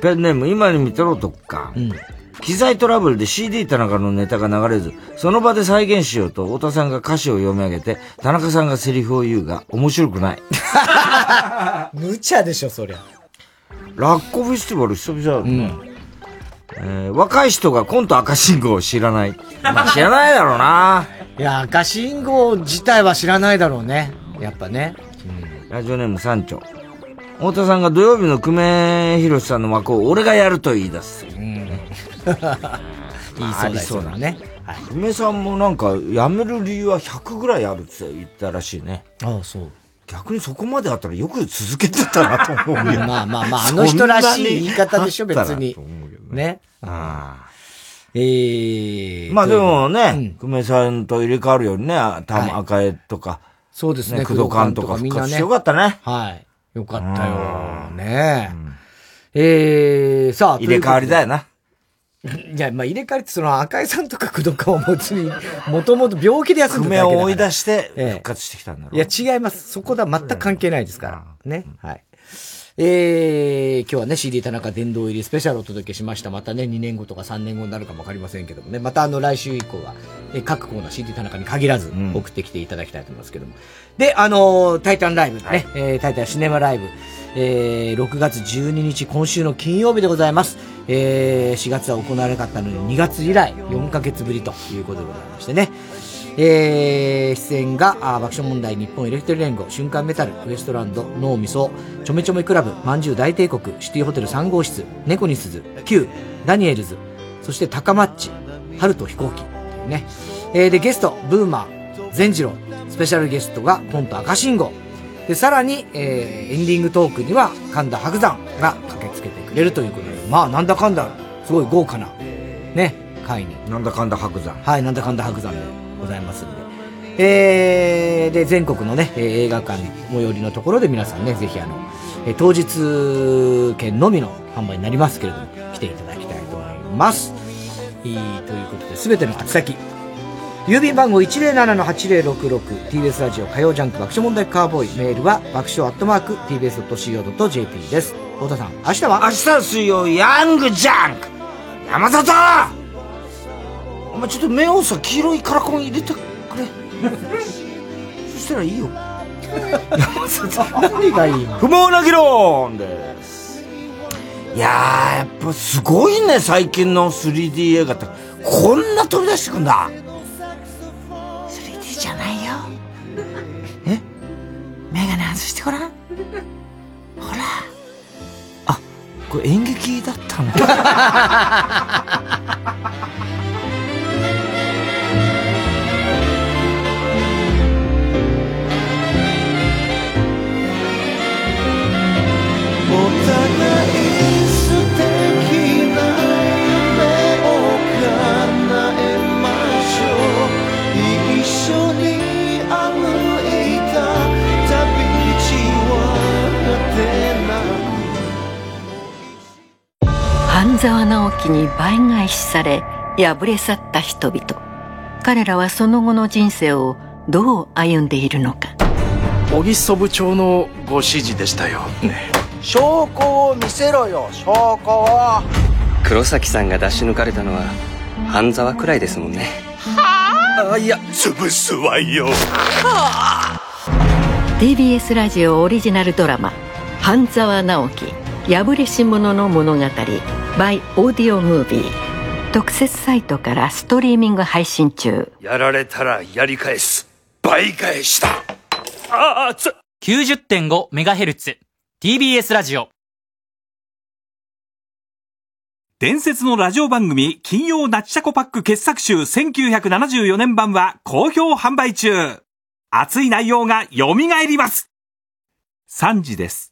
ペンネーム今に見とろとか、うん、機材トラブルで CD 田中のネタが流れずその場で再現しようと太田さんが歌詞を読み上げて田中さんがセリフを言うが面白くない。無茶でしょそりゃ。ラッコフェスティバル久々だよね、うん、若い人がコント赤信号を知らない、まあ、知らないだろうな。いや赤信号自体は知らないだろうねやっぱね、うん、ラジオネーム三丁、太田さんが土曜日の久米宏さんの枠を俺がやると言い出す、うん、ありそうだね。久米さんもなんか辞める理由は100ぐらいあるって言ったらしいね。ああそう。逆にそこまであったらよく続けてたなと思うよ。まあまあまああの人らしい言い方でしょ別にね。ああ。まあでもね、うん、久米さんと入れ替わるようにね、赤江とか、はい、そうですね、工藤館とか復活してよかったね。はい。よかったよね。さあ、入れ替わりだよな。いや、まあ、入れ替わりってその赤井さんとか工藤館は別に、もともと病気で休んでただけだから。久米を追い出して復活してきたんだろう、いや、違います。そこだ、全く関係ないですから。ね。はい。今日はね CD 田中殿堂入りスペシャルをお届けしました。またね2年後とか3年後になるかもわかりませんけどもね、また来週以降は、各コーナー CD 田中に限らず送ってきていただきたいと思いますけども、うん、でタイタンライブね、はい、タイタンシネマライブ、6月12日今週の金曜日でございます。4月は行われなかったのに2月以来4ヶ月ぶりということでございましてね、出演が爆笑問題、日本エレクトリ連合、瞬間メタル、ウエストランド、脳みそ、ちょめちょめクラブ、まんじゅう大帝国、シティホテル3号室、猫に鈴、Q、ダニエルズ、そしてタカマッチ、春と飛行機ね。でゲストブーマー、善次郎、スペシャルゲストがコント赤信号で、さらに、エンディングトークには神田伯山が駆けつけてくれるということで、まあなんだかんだすごい豪華なね会に、なんだかんだ伯山、はい、なんだかんだ伯山でございますので、で全国のね映画館最寄りのところで皆さんねぜひ当日券のみの販売になりますけれども来ていただきたいと思います。ということで全ての宛先郵便番号 107-8066 TBS ラジオ火曜ジャンク爆笑問題カーボーイ、メールは爆笑@tbs.co.jp です。太田さん明日は水曜ヤングジャンク山里。お前ちょっと目をさ黄色いカラコン入れてくれ。そしたらいいよ。何がいいの？不毛な議論です。いやーやっぱすごいね最近の 3D 映画ってこんな飛び出してくんだ。 3D じゃないよ。え？メガネ外してごらん。ほらあ、これ演劇だったの。お互い素敵な夢を語り合えましょう。一緒に歩いた旅道は果てなく。半沢直樹に倍返しされ敗れ去った人々、彼らはその後の人生をどう歩んでいるのか。小木曽部長のご指示でしたよね。証拠を見せろよ、証拠を。黒崎さんが出し抜かれたのは半沢くらいですもんね。はあ、いや潰すわよ。はあ、TBS ラジオオリジナルドラマ「半沢直樹破れし者の物語 by オーディオムービー」特設サイトからストリーミング配信中。やられたらやり返す、倍返しだ。ああつっ 90.5MHz TBS ラジオ。伝説のラジオ番組金曜ナチチャコパック傑作集1974年版は好評販売中。熱い内容が蘇ります。3時です。